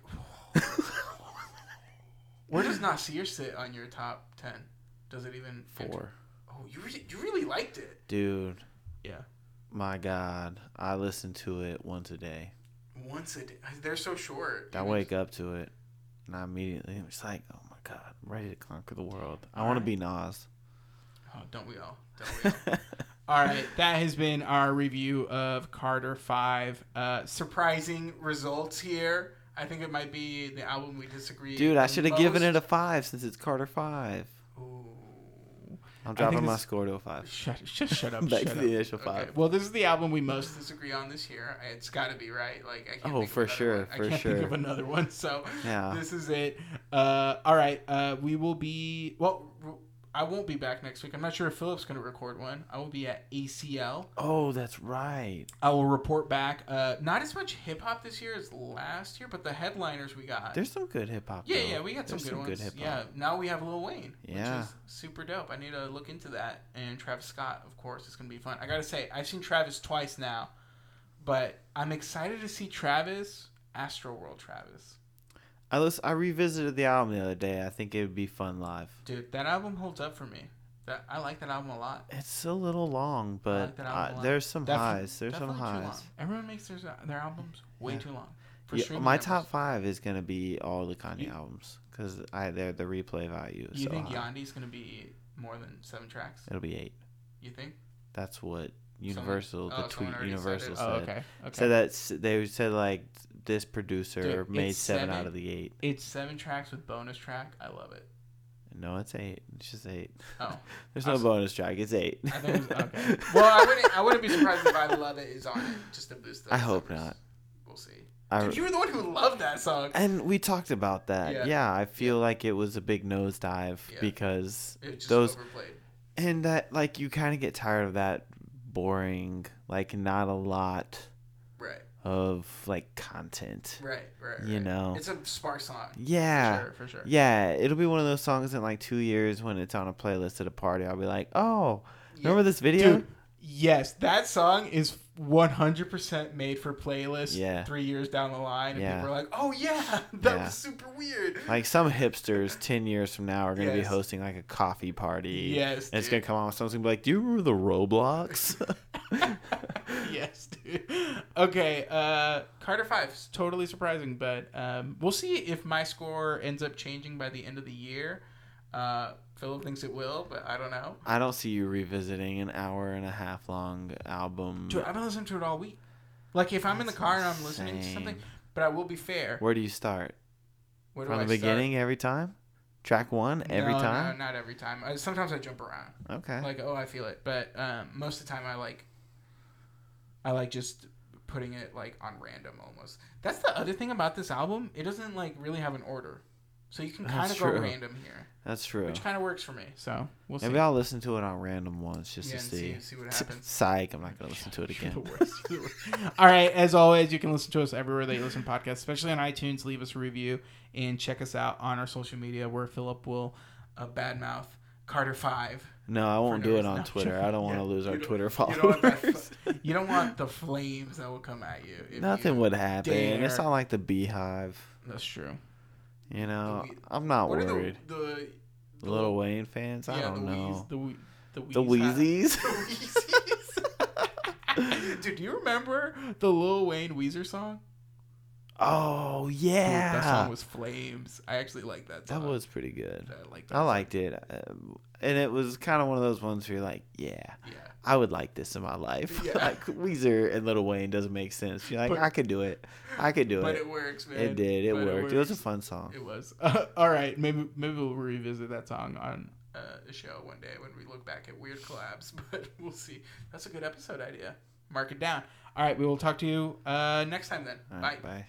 Where does Nasir sit on your top 10? Does it even 4? Oh, you really liked it. Dude. Yeah. My God. I listen to it once a day. Once a day? They're so short. I wake up to it, and I immediately am just like, oh, my God. I'm ready to conquer the world. I want to be Nas. Oh, don't we all? All right. That has been our review of Carter V. Surprising results here. I think it might be the album we disagree. Dude, I should have given it a 5 since it's Carter V. Ooh. I'm dropping my score to a 5. Shut up. Back to the initial 5. Okay. Well, this is the album we most disagree on this year. It's got to be right. Like I can't. Oh, for sure. I can't think of another one. So yeah. This is it. All right. We will be. Well, I won't be back next week. I'm not sure if Philip's going to record one. I will be at ACL. Oh, that's right. I will report back. Not as much hip hop this year as last year, but the headliners we got. There's some good hip hop. Yeah, we got some good ones. Good hip-hop. Yeah, now we have Lil Wayne, which is super dope. I need to look into that. And Travis Scott, of course, it's going to be fun. I got to say, I've seen Travis twice now, but I'm excited to see Travis, Astroworld Travis. I revisited the album the other day. I think it would be fun live. Dude, that album holds up for me. I like that album a lot. It's a little long, but there's some highs. There's some highs. Everyone makes their albums way too long. My top 5 is going to be all the Kanye albums because the replay value is so high. You think Yandhi's going to be more than 7 tracks? It'll be 8. You think? That's what Universal, Universal said. Oh, okay. So they said like this producer made 7 out of the 8. It's 7 tracks with bonus track. I love it. No, it's 8. It's just 8. Oh, there's no bonus track. It's 8. I think it was, okay. Well, I wouldn't be surprised if I Love It is on it just to boost that. I hope not. We'll see. Dude, you were the one who loved that song. And we talked about that. Yeah, I feel like it was a big nosedive because it just overplayed. And that like you kind of get tired of that boring, like not a lot of like content. Right. You know, it's a spark song. Yeah, for sure. Yeah, it'll be one of those songs in like 2 years when it's on a playlist at a party. I'll be like, oh, remember this video? Dude, yes, that song is 100% made for playlists 3 years down the line. And people are like, oh yeah, that was super weird. Like some hipsters 10 years from now are going to be hosting like a coffee party. Yes, and it's going to come on with something like, do you remember the Roblox? Yes, dude. Okay, Carter V is totally surprising, but we'll see if my score ends up changing by the end of the year. Philip thinks it will, but I don't know. I don't see you revisiting an hour and a half long album. Dude, I've been listening to it all week. Like, if I'm in the car and I'm listening to something, but I will be fair. Where do you start? Where do I start? From the beginning every time? Track one every time? No, not every time. Sometimes I jump around. Okay. Like, oh, I feel it. But most of the time I like just putting it like on random almost. That's the other thing about this album. It doesn't like really have an order. So you can kind of go random here. That's true. Which kind of works for me. So we'll see. Maybe I'll listen to it on random ones just to see. See what happens. Psych. I'm not going to listen to it again. All right. As always, you can listen to us everywhere that you listen to podcasts, especially on iTunes. Leave us a review and check us out on our social media where Philip will badmouth Carter V. No, I won't do it on Twitter. I don't want to lose our Twitter followers. You don't want the flames that will come at you. If nothing would happen. It's not like the Beehive. That's true. You know, I'm not worried. The Lil Wayne fans? I don't know. The Wheezies? Dude, do you remember the Lil Wayne Weezer song? Oh, yeah. Dude, that song was flames. I actually liked that song. That was pretty good. I liked it. And it was kind of one of those ones where you're like, yeah, I would like this in my life. Yeah. Like Weezer and Lil Wayne doesn't make sense. You're like, but I could do it. But it works, man. It did. It worked. It was a fun song. It was. All right. Maybe we'll revisit that song on a show one day when we look back at weird collabs. But we'll see. That's a good episode idea. Mark it down. All right. We will talk to you next time then. Right, bye.